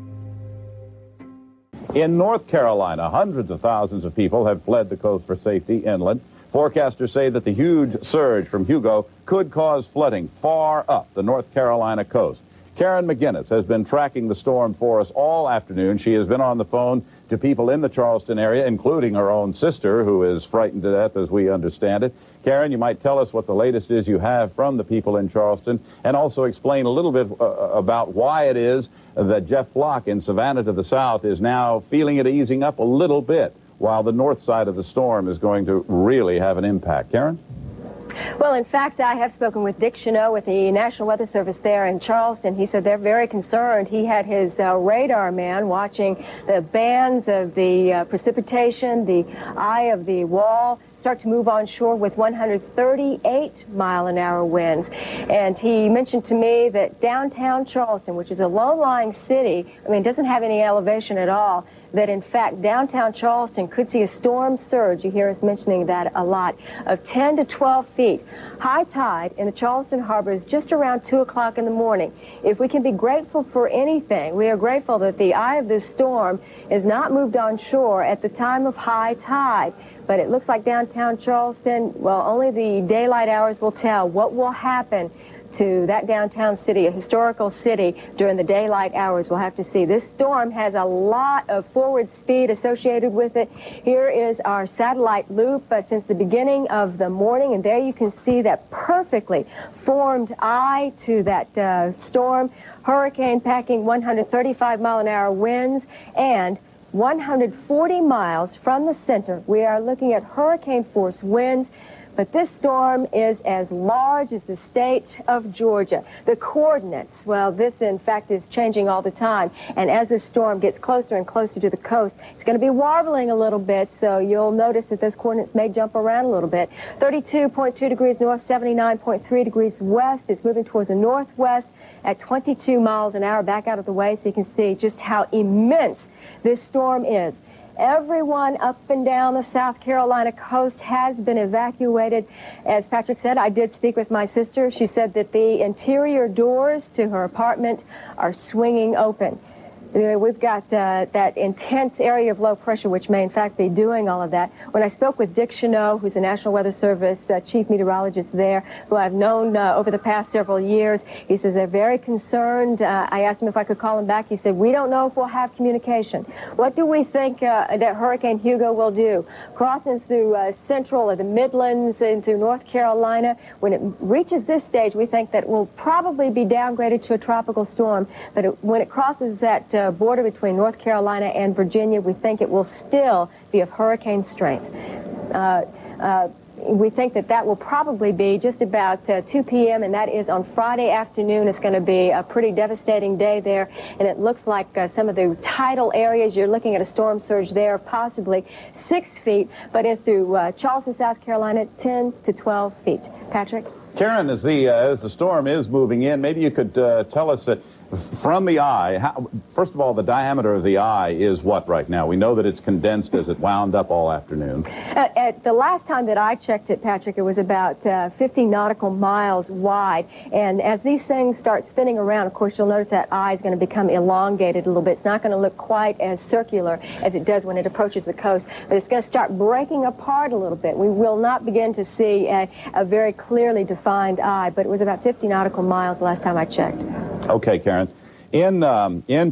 In North Carolina, hundreds of thousands of people have fled the coast for safety inland Forecasters say that the huge surge from Hugo could cause flooding far up the North Carolina coast. Karen McGinnis has been tracking the storm for us all afternoon. She has been on the phone to people in the Charleston area, including her own sister, who is frightened to death, as we understand it. Karen, you might tell us what the latest is you have from the people in Charleston, and also explain a little bit about why it is that Jeff Flock in Savannah to the south is now feeling it easing up a little bit, while the north side of the storm is going to really have an impact. Karen? Well, in fact, I have spoken with Dick Cheneau with the National Weather Service there in Charleston. He said they're very concerned. He had his radar man watching the bands of the precipitation, the eye of the wall, start to move onshore with 138-mile-an-hour winds. And he mentioned to me that downtown Charleston, which is a low-lying city, I mean, doesn't have any elevation at all, that in fact downtown Charleston could see a storm surge, you hear us mentioning that a lot, of 10 to 12 feet. High tide in the Charleston Harbor is just around 2 o'clock in the morning. If we can be grateful for anything, we are grateful that the eye of this storm is not moved onshore at the time of high tide. But it looks like downtown Charleston, well, only the daylight hours will tell what will happen to that downtown city, a historical city, during the daylight hours. We'll have to see. This storm has a lot of forward speed associated with it. Here is our satellite loop since the beginning of the morning, and there you can see that perfectly formed eye to that storm. Hurricane packing 135-mile-an-hour winds, and 140 miles from the center, we are looking at hurricane-force winds. But this storm is as large as the state of Georgia. The coordinates, well, this, in fact, is changing all the time. And as this storm gets closer and closer to the coast, it's going to be warbling a little bit, so you'll notice that those coordinates may jump around a little bit. 32.2 degrees north, 79.3 degrees west. It's moving towards the northwest at 22 miles an hour, back out of the way, so you can see just how immense this storm is. Everyone up and down the South Carolina coast has been evacuated. As Patrick said, I did speak with my sister. She said that the interior doors to her apartment are swinging open. We've got that intense area of low pressure, which may, in fact, be doing all of that. When I spoke with Dick Cheneau, who's the National Weather Service chief meteorologist there, who I've known over the past several years, he says they're very concerned. I asked him if I could call him back. He said, we don't know if we'll have communication. What do we think that Hurricane Hugo will do? Crossing through central or the Midlands and through North Carolina, when it reaches this stage, we think that it will probably be downgraded to a tropical storm. But when it crosses that border between North Carolina and Virginia, we think it will still be of hurricane strength. We think that will probably be just about 2 p.m., and that is on Friday afternoon. It's going to be a pretty devastating day there, and it looks like some of the tidal areas, you're looking at a storm surge there, possibly 6 feet, but in through Charleston, South Carolina, 10 to 12 feet. Patrick? Karen, as the storm is moving in, maybe you could tell us that from the eye, first of all, the diameter of the eye is what right now? We know that it's condensed as it wound up all afternoon. At the last time that I checked it, Patrick, it was about 50 nautical miles wide. And as these things start spinning around, of course, you'll notice that eye is going to become elongated a little bit. It's not going to look quite as circular as it does when it approaches the coast, but it's going to start breaking apart a little bit. We will not begin to see a very clearly defined eye, but it was about 50 nautical miles last time I checked. Okay, Karen. In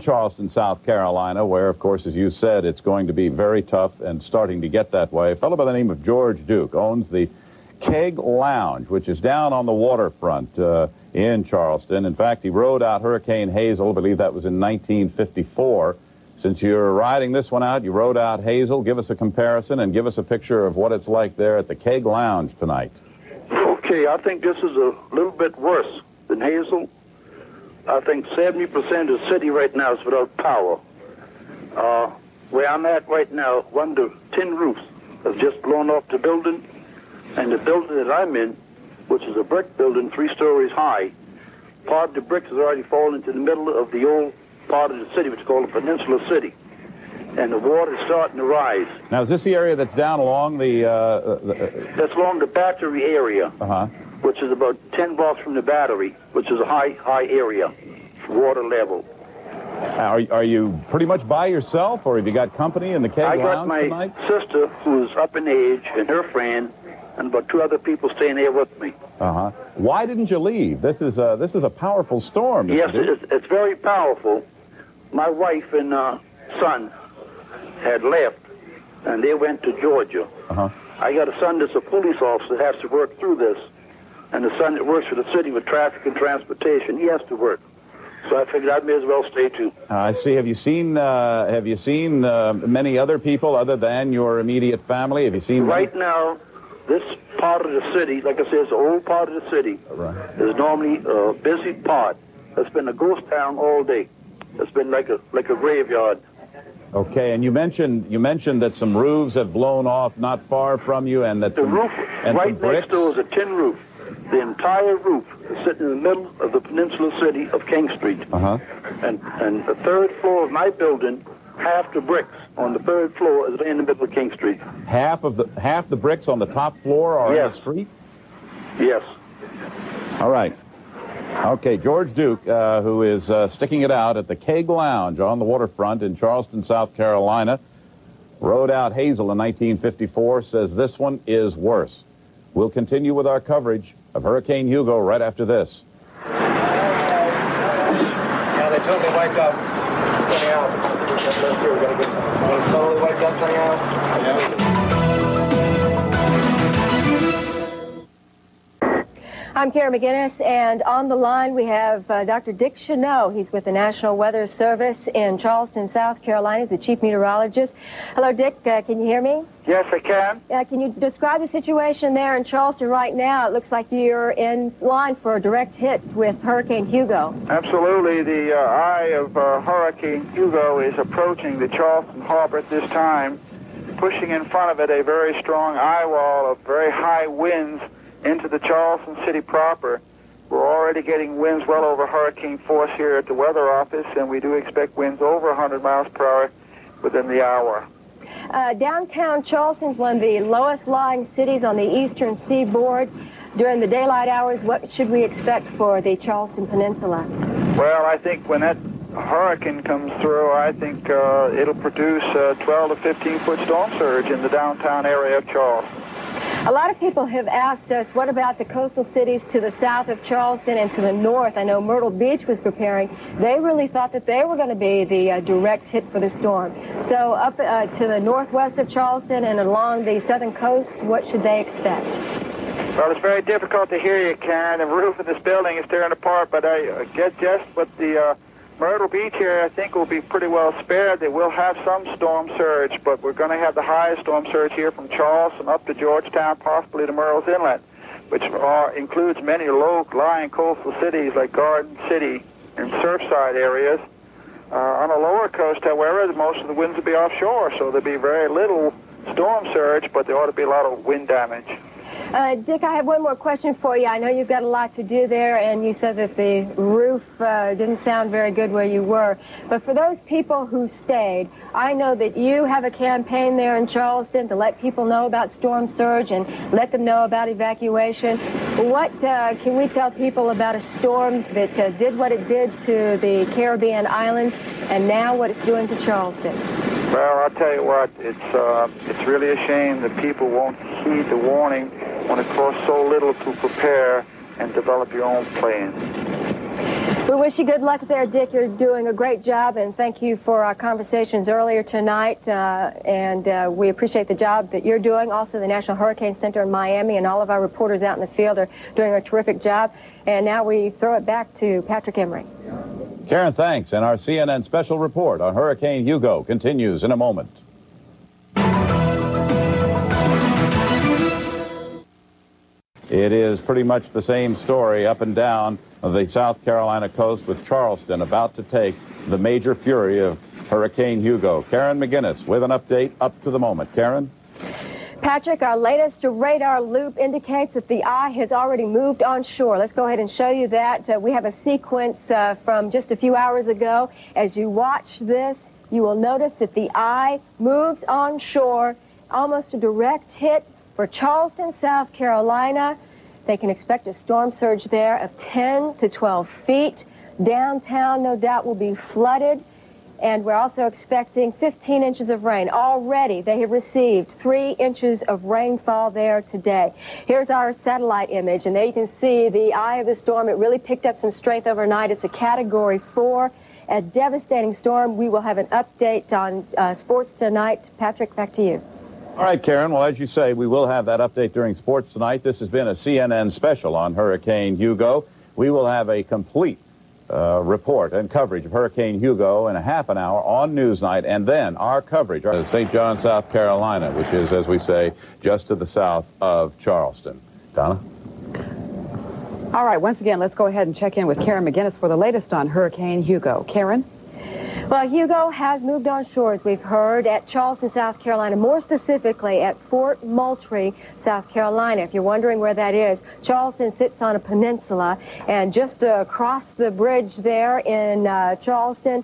Charleston, South Carolina, where, of course, as you said, it's going to be very tough and starting to get that way, a fellow by the name of George Duke owns the Keg Lounge, which is down on the waterfront in Charleston. In fact, he rode out Hurricane Hazel, I believe that was in 1954. Since you're riding this one out, you rode out Hazel. Give us a comparison and give us a picture of what it's like there at the Keg Lounge tonight. Okay, I think this is a little bit worse than Hazel. I think 70% of the city right now is without power. Where I'm at right now, one to 10 roofs has just blown off the building, and the building that I'm in, which is a brick building 3 stories high, part of the bricks has already fallen into the middle of the old part of the city, which is called the Peninsula City, and the water is starting to rise. Now, is this the area that's down along the... That's along the Battery area. Uh-huh. Which is about 10 blocks from the Battery, which is a high area, water level. Are you pretty much by yourself, or have you got company in the Keg Lounge tonight? I got my sister, who's up in age, and her friend, and about two other people staying there with me. Uh-huh. Why didn't you leave? This is a powerful storm. Yes, it is. It's very powerful. My wife and son had left, and they went to Georgia. Uh-huh. I got a son that's a police officer that has to work through this, and the son that works for the city with traffic and transportation, he has to work. So I figured I may as well stay too. I see. Have you seen? Many other people other than your immediate family? Have you seen? Right now, this part of the city, like I said, it's the old part of the city. Right. Is normally a busy part. It's been a ghost town all day. It's been like a graveyard. Okay. And you mentioned that some roofs have blown off not far from you, and that the roof right next door is a tin roof. The entire roof is sitting in the middle of the Peninsula City of King Street. Uh-huh. And the third floor of my building, half the bricks on the third floor is in the middle of King Street. Half the bricks on the top floor are in the street? Yes. All right. Okay, George Duke, who is sticking it out at the Keg Lounge on the waterfront in Charleston, South Carolina, wrote out Hazel in 1954, says this one is worse. We'll continue with our coverage of Hurricane Hugo right after this. Yeah, they totally wiped out 20 hours. They totally wiped out 20 hours. Yeah. I'm Karen McGinnis, and on the line we have Dr. Dick Cheneau. He's with the National Weather Service in Charleston, South Carolina. He's the chief meteorologist. Hello, Dick. Can you hear me? Yes, I can. Can you describe the situation there in Charleston right now? It looks like you're in line for a direct hit with Hurricane Hugo. Absolutely. The eye of Hurricane Hugo is approaching the Charleston Harbor at this time, pushing in front of it a very strong eye wall of very high winds into the Charleston city proper. We're already getting winds well over hurricane force here at the weather office, and we do expect winds over 100 miles per hour within the hour. Downtown Charleston's one of the lowest-lying cities on the eastern seaboard. During the daylight hours, what should we expect for the Charleston Peninsula? Well, I think when that hurricane comes through, I think it'll produce a 12 to 15-foot storm surge in the downtown area of Charleston. A lot of people have asked us, what about the coastal cities to the south of Charleston and to the north? I know Myrtle Beach was preparing. They really thought that they were going to be the direct hit for the storm. So up to the northwest of Charleston and along the southern coast, what should they expect? Well, it's very difficult to hear you, Karen. The roof of this building is tearing apart, but I guess just with the Myrtle Beach here, I think will be pretty well spared. They will have some storm surge, but we're going to have the highest storm surge here from Charleston up to Georgetown, possibly to Myrtle's Inlet, which includes many low-lying coastal cities like Garden City and Surfside areas. On the lower coast, however, most of the winds will be offshore, so there'll be very little storm surge, but there ought to be a lot of wind damage. Dick, I have one more question for you. I know you've got a lot to do there, and you said that the roof didn't sound very good where you were. But for those people who stayed, I know that you have a campaign there in Charleston to let people know about storm surge and let them know about evacuation. What can we tell people about a storm that did what it did to the Caribbean islands and now what it's doing to Charleston? Well, I'll tell you what, it's really a shame that people won't heed the warning when it costs so little to prepare and develop your own plans. We wish you good luck there, Dick. You're doing a great job, and thank you for our conversations earlier tonight. We appreciate the job that you're doing. Also, the National Hurricane Center in Miami and all of our reporters out in the field are doing a terrific job. And now we throw it back to Patrick Emery. Karen, thanks. And our CNN special report on Hurricane Hugo continues in a moment. It is pretty much the same story up and down the South Carolina coast, with Charleston about to take the major fury of Hurricane Hugo. Karen McGinnis with an update up to the moment. Karen? Patrick, our latest radar loop indicates that the eye has already moved onshore. Let's go ahead and show you that. We have a sequence from just a few hours ago. As you watch this, you will notice that the eye moves onshore, almost a direct hit for Charleston, South Carolina. They can expect a storm surge there of 10 to 12 feet. Downtown, no doubt, will be flooded. And we're also expecting 15 inches of rain. Already they have received 3 inches of rainfall there today. Here's our satellite image, and there you can see the eye of the storm. It really picked up some strength overnight. It's a Category 4, a devastating storm. We will have an update on sports tonight. Patrick, back to you. All right, Karen. Well, as you say, we will have that update during sports tonight. This has been a CNN special on Hurricane Hugo. We will have a complete report and coverage of Hurricane Hugo in a half an hour on Newsnight, and then our coverage of St. John, South Carolina, which is, as we say, just to the south of Charleston. Donna? All right, once again, let's go ahead and check in with Karen McGinnis for the latest on Hurricane Hugo. Karen? Well, Hugo has moved on shore, as we've heard, at Charleston, South Carolina, more specifically at Fort Moultrie, South Carolina. If you're wondering where that is, Charleston sits on a peninsula, and just across the bridge there in Charleston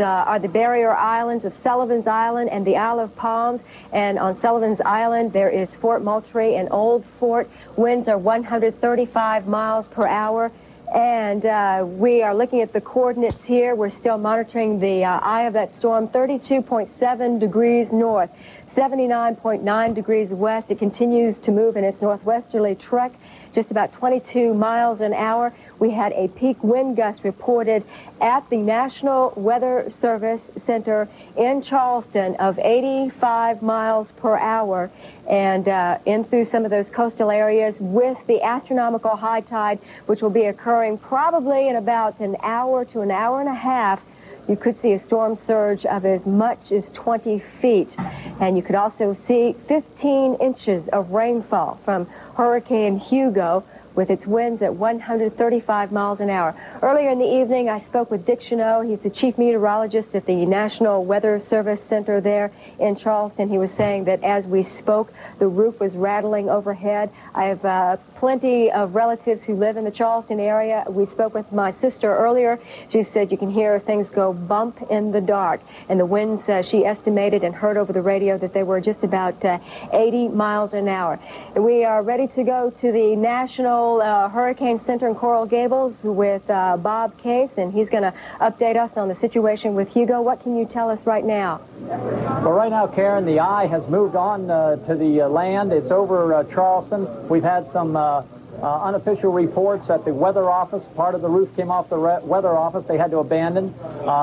are the barrier islands of Sullivan's Island and the Isle of Palms, and on Sullivan's Island there is Fort Moultrie, an old fort. Winds are 135 miles per hour. And we are looking at the coordinates here. We're still monitoring the eye of that storm, 32.7 degrees north, 79.9 degrees west. It continues to move in its northwesterly trek, just about 22 miles an hour. We had a peak wind gust reported at the National Weather Service Center in Charleston of 85 miles per hour, and in through some of those coastal areas with the astronomical high tide, which will be occurring probably in about an hour to an hour and a half. You could see a storm surge of as much as 20 feet, and you could also see 15 inches of rainfall from Hurricane Hugo, with its winds at 135 miles an hour. Earlier in the evening, I spoke with Dick Cheneau. He's the chief meteorologist at the National Weather Service Center there in Charleston. He was saying that as we spoke, the roof was rattling overhead. I have plenty of relatives who live in the Charleston area. We spoke with my sister earlier. She said you can hear things go bump in the dark. And the winds, she estimated and heard over the radio that they were just about 80 miles an hour. We are ready to go to the National Hurricane Center in Coral Gables with Bob Case, and he's going to update us on the situation with Hugo. What can you tell us right now? Well, right now, Karen, the eye has moved on to the land. It's over Charleston. We've had some unofficial reports at the weather office. Part of the roof came off the weather office. They had to abandon.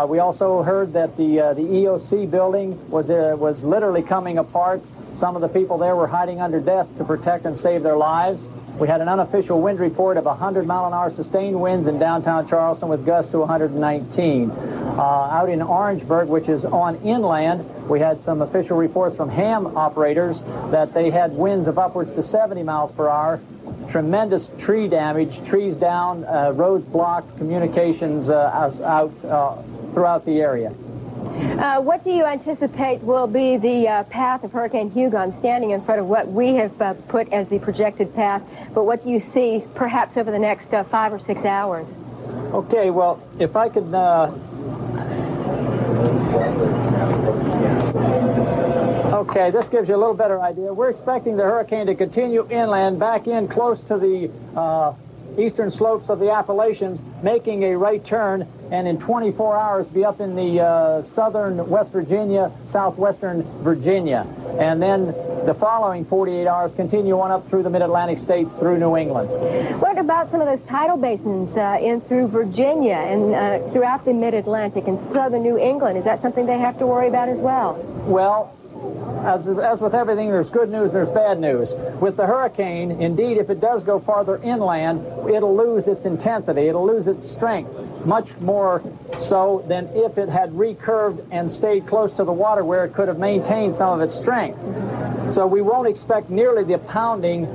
We also heard that the EOC building was literally coming apart. Some of the people there were hiding under desks to protect and save their lives. We had an unofficial wind report of 100-mile-an-hour sustained winds in downtown Charleston with gusts to 119. Out in Orangeburg, which is on inland, we had some official reports from ham operators that they had winds of upwards to 70 miles per hour. Tremendous tree damage, trees down, roads blocked, communications out throughout the area. What do you anticipate will be the path of Hurricane Hugo? I'm standing in front of what we have put as the projected path, but what do you see perhaps over the next 5 or 6 hours? Okay, well, if I could... Okay, this gives you a little better idea. We're expecting the hurricane to continue inland, back in close to the eastern slopes of the Appalachians, making a right turn, and in 24 hours be up in the southern West Virginia, southwestern Virginia. And then the following 48 hours continue on up through the mid-Atlantic states through New England. What about some of those tidal basins in through Virginia and throughout the mid-Atlantic and southern New England? Is that something they have to worry about as well? Well, as with everything, there's good news, there's bad news. With the hurricane, indeed, if it does go farther inland, it'll lose its intensity, it'll lose its strength, much more so than if it had recurved and stayed close to the water where it could have maintained some of its strength. So we won't expect nearly the pounding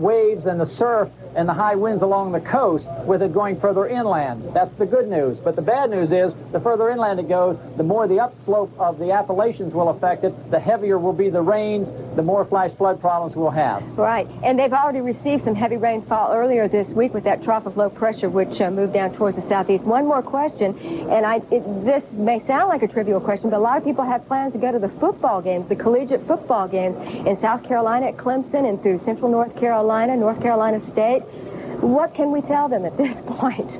waves and the surf and the high winds along the coast with it going further inland. That's the good news. But the bad news is the further inland it goes, the more the upslope of the Appalachians will affect it, the heavier will be the rains, the more flash flood problems we'll have. Right. And they've already received some heavy rainfall earlier this week with that trough of low pressure, which moved down towards the southeast. One more question, and this may sound like a trivial question, but a lot of people have plans to go to the football games, the collegiate football games in South Carolina at Clemson and through Central North Carolina, North Carolina State. What can we tell them at this point?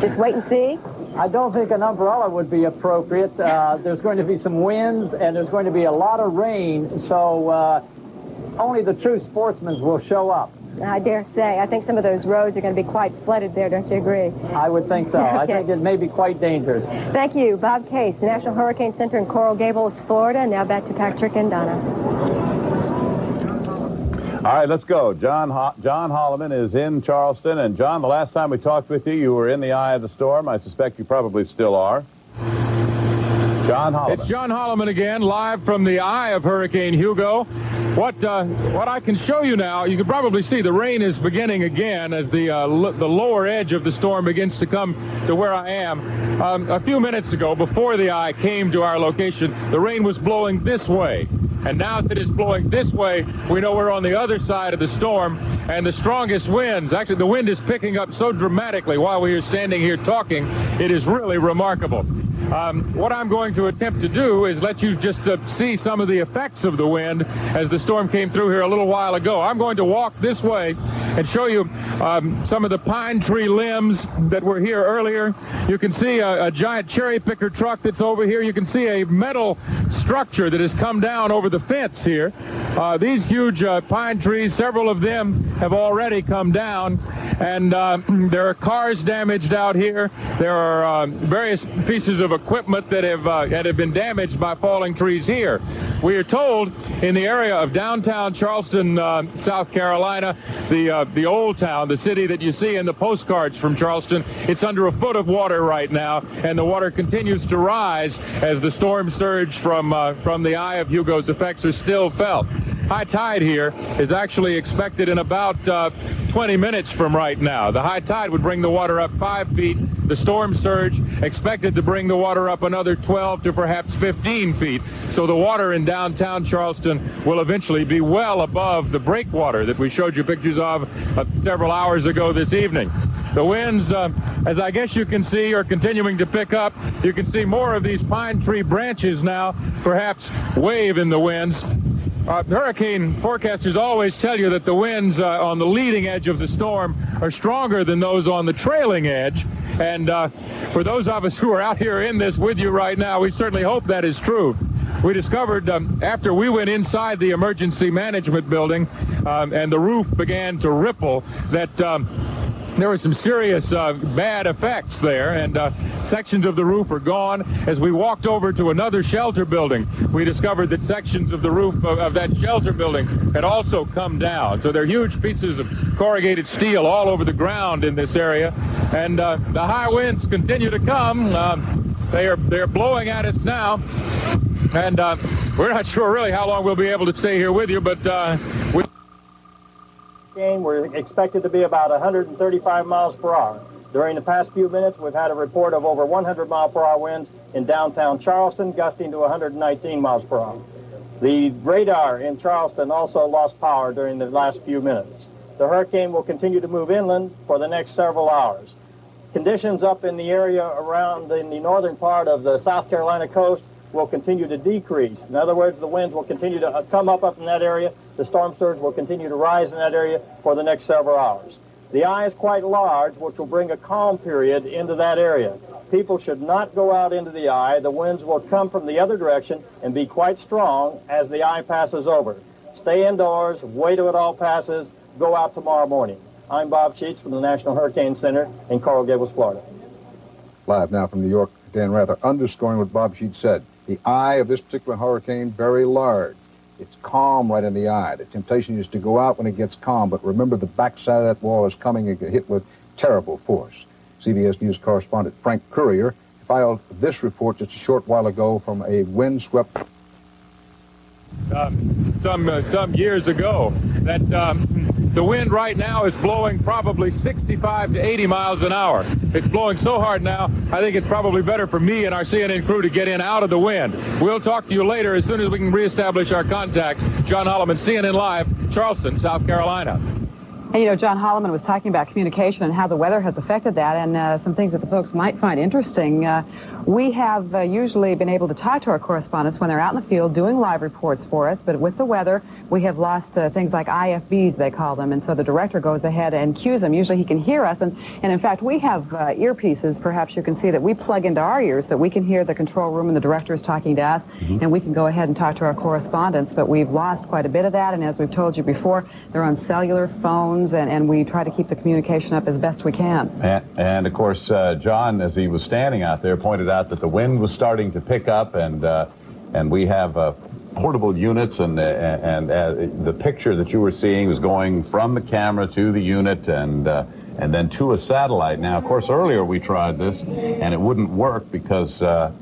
Just wait and see? I don't think an umbrella would be appropriate. There's going to be some winds, and there's going to be a lot of rain, so only the true sportsmen will show up. I dare say. I think some of those roads are going to be quite flooded there, don't you agree? I would think so. Okay. I think it may be quite dangerous. Thank you. Bob Case, National Hurricane Center in Coral Gables, Florida. Now back to Patrick and Donna. All right, let's go. John Holliman is in Charleston. And, John, the last time we talked with you, you were in the eye of the storm. I suspect you probably still are. John Holliman. It's John Holliman again, live from the eye of Hurricane Hugo. What I can show you now, you can probably see the rain is beginning again as the lower edge of the storm begins to come to where I am. A few minutes ago, before the eye came to our location, the rain was blowing this way. And now that it's blowing this way, we know we're on the other side of the storm, and the strongest winds. Actually, the wind is picking up so dramatically while we are standing here talking. It is really remarkable. What I'm going to attempt to do is let you just see some of the effects of the wind as the storm came through here a little while ago. I'm going to walk this way and show you some of the pine tree limbs that were here earlier. You can see a giant cherry picker truck that's over here. You can see a metal structure that has come down over the fence here. These huge pine trees, several of them have already come down, and there are cars damaged out here. There are various pieces of equipment that have been damaged by falling trees here. We are told in the area of downtown Charleston, South Carolina, the old town, the city that you see in the postcards from Charleston, it's under a foot of water right now, and the water continues to rise as the storm surge from the eye of Hugo's effects are still felt. High tide here is actually expected in about 20 minutes from right now. The high tide would bring the water up 5 feet. The storm surge expected to bring the water up another 12 to perhaps 15 feet. So the water in downtown Charleston will eventually be well above the breakwater that we showed you pictures of several hours ago this evening. The winds, as I guess you can see, are continuing to pick up. You can see more of these pine tree branches now, perhaps wave in the winds. Hurricane forecasters always tell you that the winds on the leading edge of the storm are stronger than those on the trailing edge. And for those of us who are out here in this with you right now, we certainly hope that is true. We discovered after we went inside the emergency management building and the roof began to ripple that there were some serious bad effects there, and sections of the roof are gone. As we walked over to another shelter building, we discovered that sections of the roof of that shelter building had also come down. So there are huge pieces of corrugated steel all over the ground in this area, and the high winds continue to come. They're blowing at us now, and we're not sure really how long we'll be able to stay here with you, but we're expected to be about 135 miles per hour. During the past few minutes, we've had a report of over 100 mile per hour winds in downtown Charleston, gusting to 119 miles per hour. The radar in Charleston also lost power during the last few minutes. The hurricane will continue to move inland for the next several hours. Conditions up in the area around in the northern part of the South Carolina coast will continue to decrease. In other words, the winds will continue to come up in that area. The storm surge will continue to rise in that area for the next several hours. The eye is quite large, which will bring a calm period into that area. People should not go out into the eye. The winds will come from the other direction and be quite strong as the eye passes over. Stay indoors, wait till it all passes, go out tomorrow morning. I'm Bob Sheets from the National Hurricane Center in Coral Gables, Florida. Live now from New York, Dan Rather, underscoring what Bob Sheets said. The eye of this particular hurricane, very large. It's calm right in the eye. The temptation is to go out when it gets calm, but remember the backside of that wall is coming and get hit with terrible force. CBS News correspondent Frank Courier filed this report just a short while ago from a windswept... some years ago, that the wind right now is blowing probably 65 to 80 miles an hour. It's blowing so hard now, I think it's probably better for me and our CNN crew to get in out of the wind. We'll talk to you later as soon as we can reestablish our contact. John Holliman, CNN Live, Charleston, South Carolina. And, you know, John Holliman was talking about communication and how the weather has affected that, and some things that the folks might find interesting. We have usually been able to talk to our correspondents when they're out in the field doing live reports for us, but with the weather, we have lost things like IFBs, they call them, and so the director goes ahead and cues them. Usually he can hear us, and in fact, we have earpieces, perhaps you can see, that we plug into our ears that we can hear the control room and the director is talking to us, and we can go ahead and talk to our correspondents, but we've lost quite a bit of that, and as we've told you before, they're on cellular phones, and we try to keep the communication up as best we can. And of course, John, as he was standing out there, pointed out that the wind was starting to pick up, and we have portable units, and the picture that you were seeing was going from the camera to the unit and then to a satellite. Now, of course, earlier we tried this, and it wouldn't work because the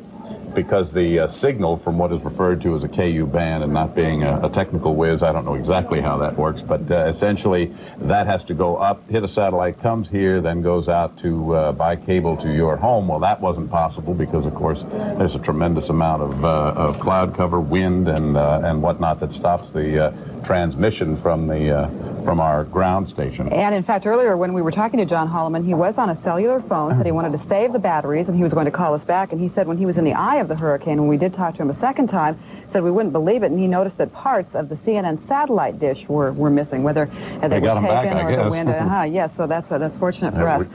signal from what is referred to as a KU band, and not being a technical whiz, I don't know exactly how that works, but essentially that has to go up, hit a satellite, comes here, then goes out to by cable to your home. Well, that wasn't possible because, of course, there's a tremendous amount of cloud cover, wind, and whatnot that stops the transmission from the from our ground station. And in fact, earlier when we were talking to John Holliman, he was on a cellular phone, said he wanted to save the batteries, and he was going to call us back. And he said when he was in the eye of the hurricane, when we did talk to him a second time, said we wouldn't believe it, and he noticed that parts of the CNN satellite dish were missing, whether as they got them back, I guess. The wind. Yes, so that's fortunate for us.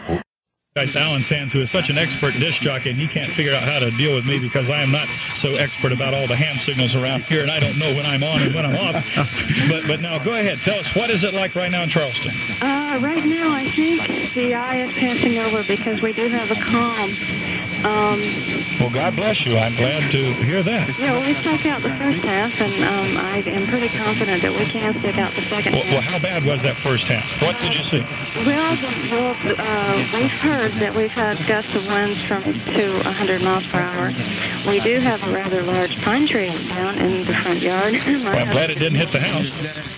Alan Sands, who is such an expert disc jockey, and he can't figure out how to deal with me because I am not so expert about all the hand signals around here, and I don't know when I'm on and when I'm off. But now, go ahead. Tell us, what is it like right now in Charleston? Right now, I think the eye is passing over because we do have a calm. Well, God bless you. I'm glad to hear that. Yeah, well, we stuck out the first half, and I am pretty confident that we can stick out the second half. Well, how bad was that first half? What did you see? Well, we've heard that we've had gusts of winds from 100 miles per hour. We do have a rather large pine tree down in the front yard. Well, I'm glad it didn't hit the house.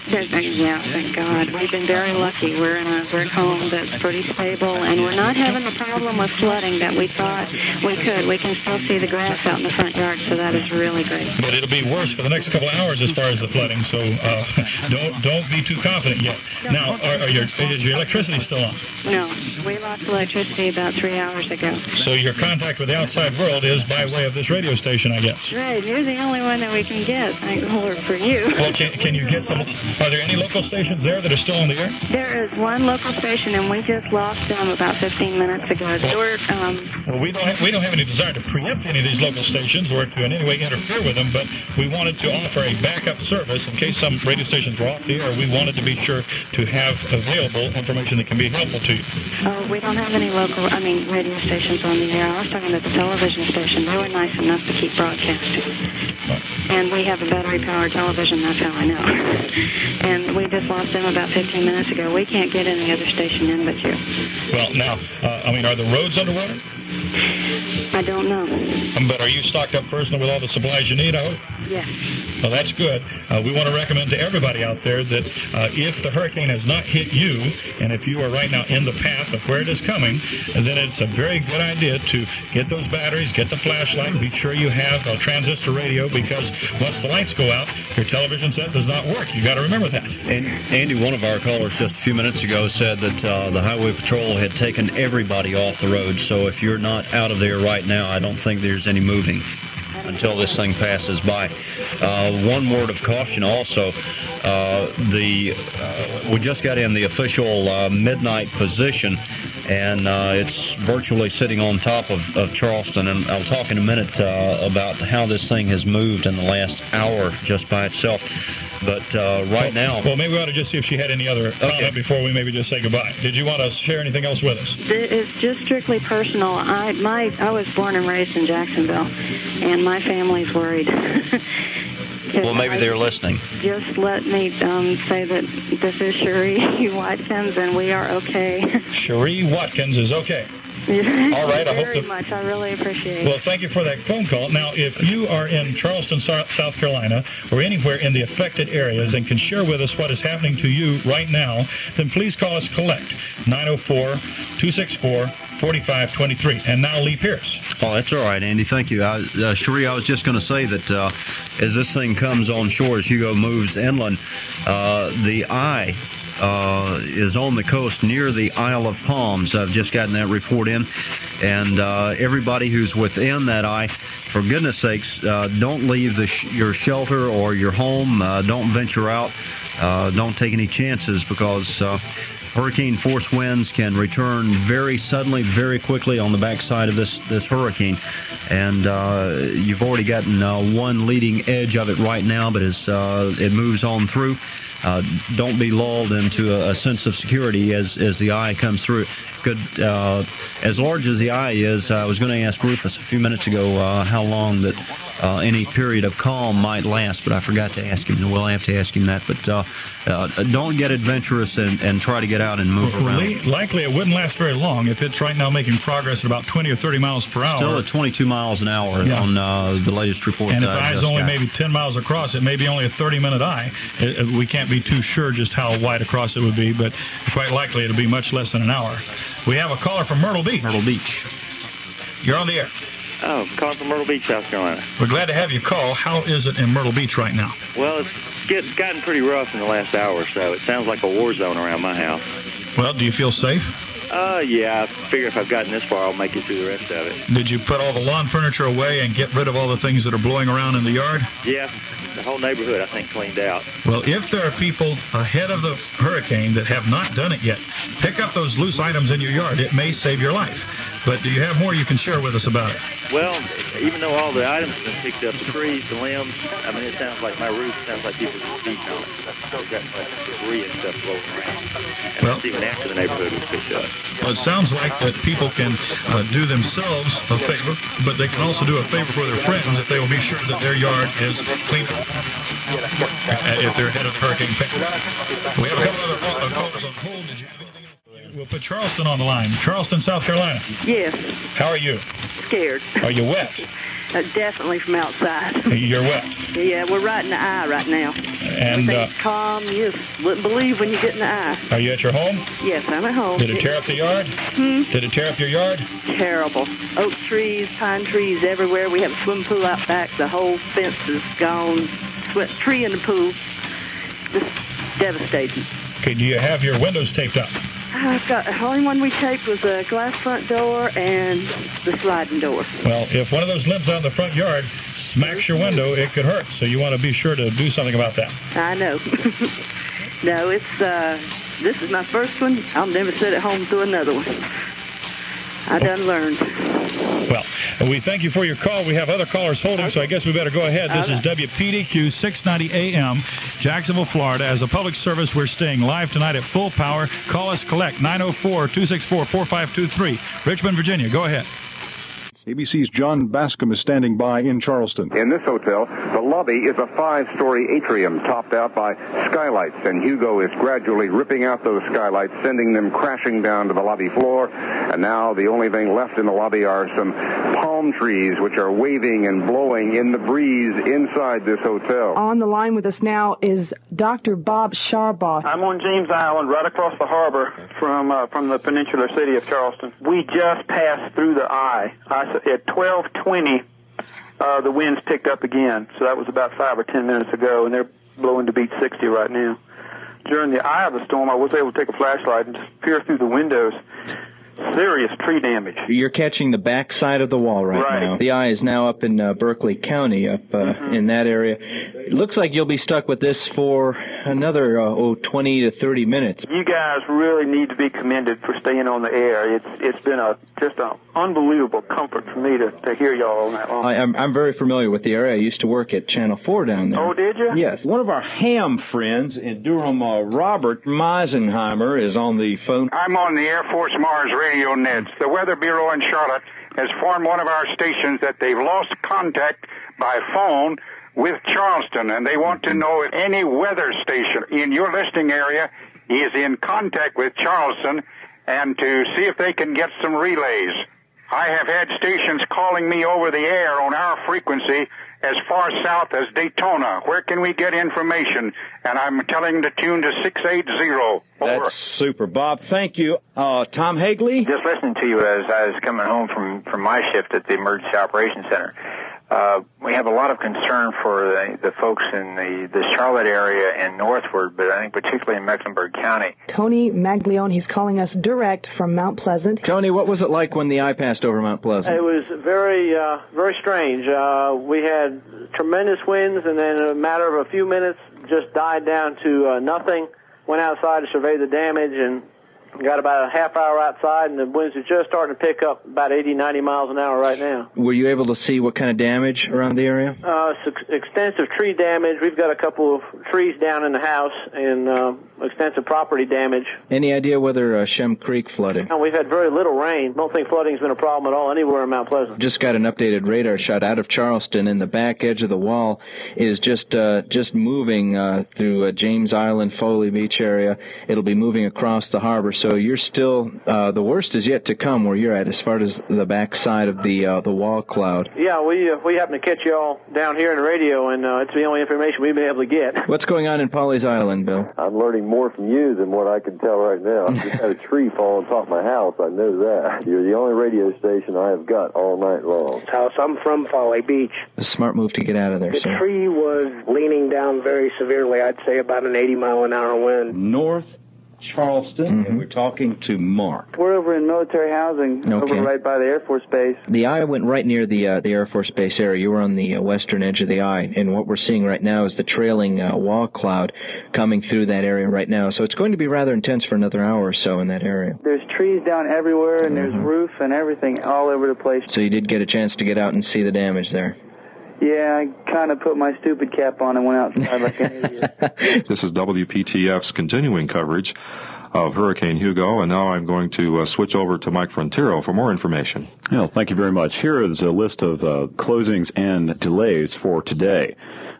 Yeah, thank God. We've been very lucky. We're in a brick home that's pretty stable, and we're not having the problem with flooding that we thought we could. We can still see the grass out in the front yard, so that is really great. But it'll be worse for the next couple of hours as far as the flooding, so don't be too confident yet. Now, is your electricity still on? No, we lost electricity about 3 hours ago. So your contact with the outside world is by way of this radio station, I guess. Right, you're the only one that we can get. Thank the Lord for you. Well, can you get some? Are there any local stations there that are still on the air? There is one local station, and we just lost them about 15 minutes ago. So we don't have any desire to preempt any of these local stations or to in any way interfere with them, but we wanted to offer a backup service in case some radio stations were off the air. We wanted to be sure to have available information that can be helpful to you. Oh, we don't have any radio stations on the air. I was talking to the television station. They were nice enough to keep broadcasting. And we have a battery-powered television, that's how I know. And we just lost them about 15 minutes ago. We can't get any other station in but you. Well, now, are the roads underwater? I don't know. But are you stocked up personally with all the supplies you need, I hope? Yes. Well, that's good. We want to recommend to everybody out there that if the hurricane has not hit you, and if you are right now in the path of where it is coming, then it's a very good idea to get those batteries, get the flashlight, be sure you have a transistor radio, because once the lights go out, your television set does not work. You've got to remember that. And Andy, one of our callers just a few minutes ago said that the Highway Patrol had taken everybody off the road, so if you're not out of there right now, I don't think there's any moving until this thing passes by. One word of caution also, we just got in the official midnight position, and it's virtually sitting on top of Charleston, and I'll talk in a minute about how this thing has moved in the last hour just by itself. But now... Well, maybe we ought to just see if she had any other comment before we maybe just say goodbye. Did you want to share anything else with us? It's just strictly personal. I was born and raised in Jacksonville, and my family's worried. Well, maybe they're listening. Just let me say that this is Cherie Watkins, and we are okay. Cherie Watkins is okay. All right, I hope very much. I really appreciate it. Well, thank you for that phone call. Now, if you are in Charleston, South Carolina, or anywhere in the affected areas and can share with us what is happening to you right now, then please call us collect, 904-264-264. 45-23. And now Lee Pierce. Oh, that's all right, Andy. Thank you. Sheree, I was just going to say that as this thing comes on shore, as Hugo moves inland, the eye is on the coast near the Isle of Palms. I've just gotten that report in. And everybody who's within that eye, for goodness sakes, don't leave your shelter or your home. Don't venture out. Don't take any chances because hurricane force winds can return very suddenly, very quickly on the backside of this hurricane. And you've already gotten one leading edge of it right now, but as it moves on through, don't be lulled into a sense of security as the eye comes through. As large as the eye is, I was going to ask Rufus a few minutes ago how long that any period of calm might last, but I forgot to ask him, and we'll have to ask him that. But don't get adventurous and try to get out and move around. Likely it wouldn't last very long if it's right now making progress at about 20 or 30 miles per hour. Still at 22 miles an hour on the latest report. And if the eye's only maybe 10 miles across, it may be only a 30-minute eye. We can't be too sure just how wide across it would be, but quite likely it'll be much less than an hour. We have a caller from Myrtle Beach. Myrtle Beach. You're on the air. Oh, calling from Myrtle Beach, South Carolina. We're glad to have you call. How is it in Myrtle Beach right now? Well, it's gotten pretty rough in the last hour or so. It sounds like a war zone around my house. Well, do you feel safe? Yeah, I figure if I've gotten this far, I'll make it through the rest of it. Did you put all the lawn furniture away and get rid of all the things that are blowing around in the yard? Yeah, the whole neighborhood, I think, cleaned out. Well, if there are people ahead of the hurricane that have not done it yet, pick up those loose items in your yard. It may save your life. But do you have more you can share with us about it? Well, even though all the items have been picked up, the trees, the limbs, I mean, it sounds like my roof sounds like people are beating on it. I've got like debris and stuff blowing around. And well, that's even after the neighborhood was picked up. Well, it sounds like that people can do themselves a favor, but they can also do a favor for their friends if they will be sure that their yard is cleaner if they're ahead of the hurricane. We have a couple other callers on hold. Did you have anything? We'll put Charleston on the line. Charleston, South Carolina. Yes. How are you? Scared. Are you wet? Definitely from outside. You're wet? Yeah, we're right in the eye right now. And everything's calm. You wouldn't believe when you get in the eye. Are you at your home? Yes, I'm at home. Did it tear up the yard? Did it tear up your yard? Terrible. Oak trees, pine trees everywhere. We have a swimming pool out back. The whole fence is gone. Tree in the pool. Just devastating. Okay, do you have your windows taped up? I've got the only one we taped was a glass front door and the sliding door. Well, if one of those limbs out in the front yard smacks your window, it could hurt. So you want to be sure to do something about that. I know. No, it's this is my first one. I'll never sit at home through another one. I done learned. Well, we thank you for your call. We have other callers holding, so I guess we better go ahead. This is WPDQ 690 AM, Jacksonville, Florida. As a public service, we're staying live tonight at full power. Call us, collect 904-264-4523. Richmond, Virginia. Go ahead. ABC's John Bascom is standing by in Charleston. In this hotel, the lobby is a five-story atrium topped out by skylights, and Hugo is gradually ripping out those skylights, sending them crashing down to the lobby floor. And now the only thing left in the lobby are some palm trees, which are waving and blowing in the breeze inside this hotel. On the line with us now is Dr. Bob Sharbaugh. I'm on James Island, right across the harbor from the Peninsula City of Charleston. We just passed through the eye. At 12:20, the winds picked up again. So that was about 5 or 10 minutes ago, and they're blowing to beat 60 right now. During the eye of the storm, I was able to take a flashlight and just peer through the windows. Serious tree damage. You're catching the backside of the wall right now. The eye is now up in Berkeley County, up in that area. It looks like you'll be stuck with this for another 20 to 30 minutes. You guys really need to be commended for staying on the air. It's been just an unbelievable comfort for me to hear y'all all night long. I'm very familiar with the area. I used to work at Channel 4 down there. Oh, did you? Yes. One of our ham friends in Durham, Robert Meisenheimer, is on the phone. I'm on the Air Force Mars Radio. The Weather Bureau in Charlotte has informed one of our stations that they've lost contact by phone with Charleston, and they want to know if any weather station in your listening area is in contact with Charleston and to see if they can get some relays. I have had stations calling me over the air on our frequency as far south as Daytona. Where can we get information? And I'm telling the tune to 680. That's super, Bob. Thank you. Tom Hagley? Just listening to you as I was coming home from my shift at the Emergency Operations Center. We have a lot of concern for the folks in the Charlotte area and northward, but I think particularly in Mecklenburg County. Tony Maglione, he's calling us direct from Mount Pleasant. Tony, what was it like when the eye passed over Mount Pleasant? It was very strange. We had tremendous winds, and then in a matter of a few minutes, just died down to nothing. Went outside to survey the damage, and got about a half hour outside, and the winds are just starting to pick up about 80, 90 miles an hour right now. Were you able to see what kind of damage around the area? Extensive tree damage. We've got a couple of trees down in the house, and extensive property damage. Any idea whether Shem Creek flooded? No, we've had very little rain. Don't think flooding's been a problem at all anywhere in Mount Pleasant. Just got an updated radar shot out of Charleston, and the back edge of the wall is just moving through James Island, Foley Beach area. It'll be moving across the harbor. So you're still, the worst is yet to come where you're at as far as the backside of the wall cloud. Yeah, we happen to catch you all down here on the radio, and it's the only information we've been able to get. What's going on in Polly's Island, Bill? I'm learning more from you than what I can tell right now. I just had a tree fall on top of my house. I know that. You're the only radio station I have got all night long. House. I'm from Foley Beach. A smart move to get out of there, sir. The tree was leaning down very severely. I'd say about an 80-mile-an-hour wind. North Charleston, and we're talking to Mark. We're over in military housing, over right by the Air Force Base. The eye went right near the Air Force Base area. You were on the western edge of the eye, and what we're seeing right now is the trailing wall cloud coming through that area right now. So it's going to be rather intense for another hour or so in that area. There's trees down everywhere, and there's roof and everything all over the place. So you did get a chance to get out and see the damage there. Yeah, I kind of put my stupid cap on and went outside like an idiot. This is WPTF's continuing coverage of Hurricane Hugo, and now I'm going to switch over to Mike Frontero for more information. Well, thank you very much. Here is a list of closings and delays for today.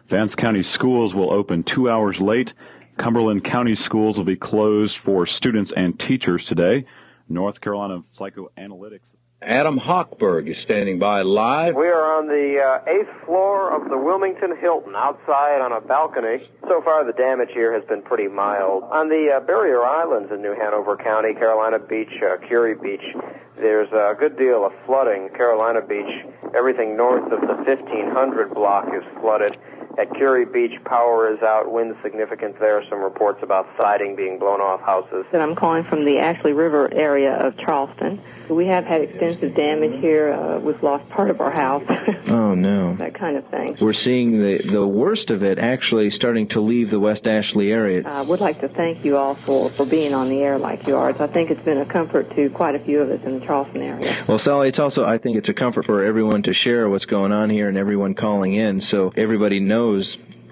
Vance County schools will open 2 hours late. Cumberland County schools will be closed for students and teachers today. North Carolina Psychoanalytics. Adam Hochberg is standing by live. We are on the 8th floor of the Wilmington Hilton, outside on a balcony. So far, the damage here has been pretty mild. On the barrier islands in New Hanover County, Carolina Beach, Curie Beach, there's a good deal of flooding. Carolina Beach, everything north of the 1500 block is flooded. At Curie Beach, power is out, wind significant there. Some reports about siding being blown off houses. And I'm calling from the Ashley River area of Charleston. We have had extensive damage here. We've lost part of our house. Oh, no. That kind of thing. We're seeing the worst of it actually starting to leave the West Ashley area. I would like to thank you all for being on the air like you are. I think it's been a comfort to quite a few of us in the Charleston area. Well, Sally, it's also, I think it's a comfort for everyone to share what's going on here and everyone calling in, so everybody knows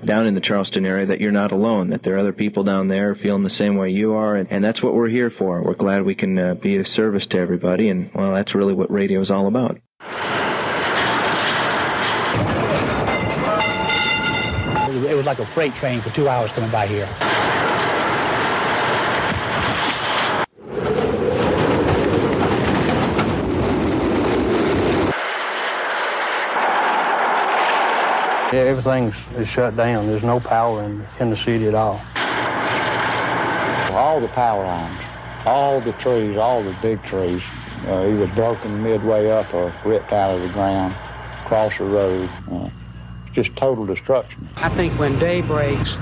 down in the Charleston area that you're not alone, that there are other people down there feeling the same way you are, and that's what we're here for. We're glad we can be of service to everybody, and, well, that's really what radio is all about. It was like a freight train for 2 hours coming by here. Yeah, everything is shut down. There's no power in the city at all. All the power lines, all the trees, all the big trees, either broken midway up or ripped out of the ground, across the road. Just total destruction. I think when day breaks,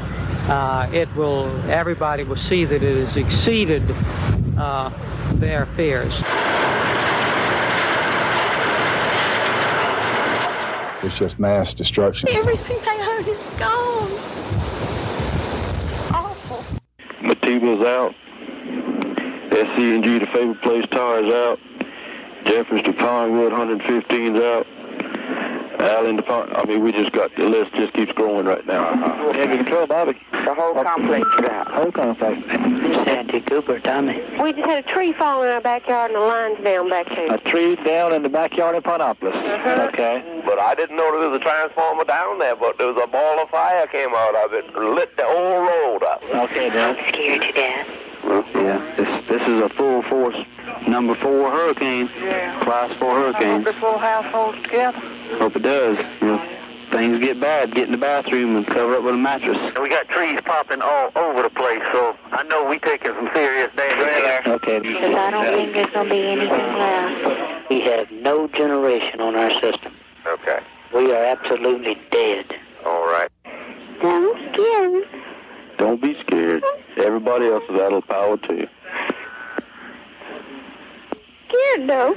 everybody will see that it has exceeded their fears. It's just mass destruction. Everything they own is gone. It's awful. Matiba's out. SC&G to Favorite Place Tires out. Jeffers to Pinewood 115's out. Allen to we just got the list just keeps growing right now. Heavy control, Bobby. The whole complex is out. Whole complex. Sandy Cooper, Tommy. We just had a tree fall in our backyard and the line's down back there. A tree down in the backyard in Panopolis. Okay. But I didn't know there was a transformer down there, but there was a ball of fire came out of it, lit the whole road up. Okay, now. I'm scared to death. Yeah, this is a full force number 4 hurricane. Yeah. Class 4 hurricane. I hope it will households together. Hope it does. Yeah. Things get bad. Get in the bathroom and cover up with a mattress. We got trees popping all over the place, so I know we taking some serious danger there. Okay. Because I don't think there's going to be anything left. We have no generation on our system. Okay. We are absolutely dead. All right. Don't scare. Don't be scared. Everybody else is out of power, too. Scared, though.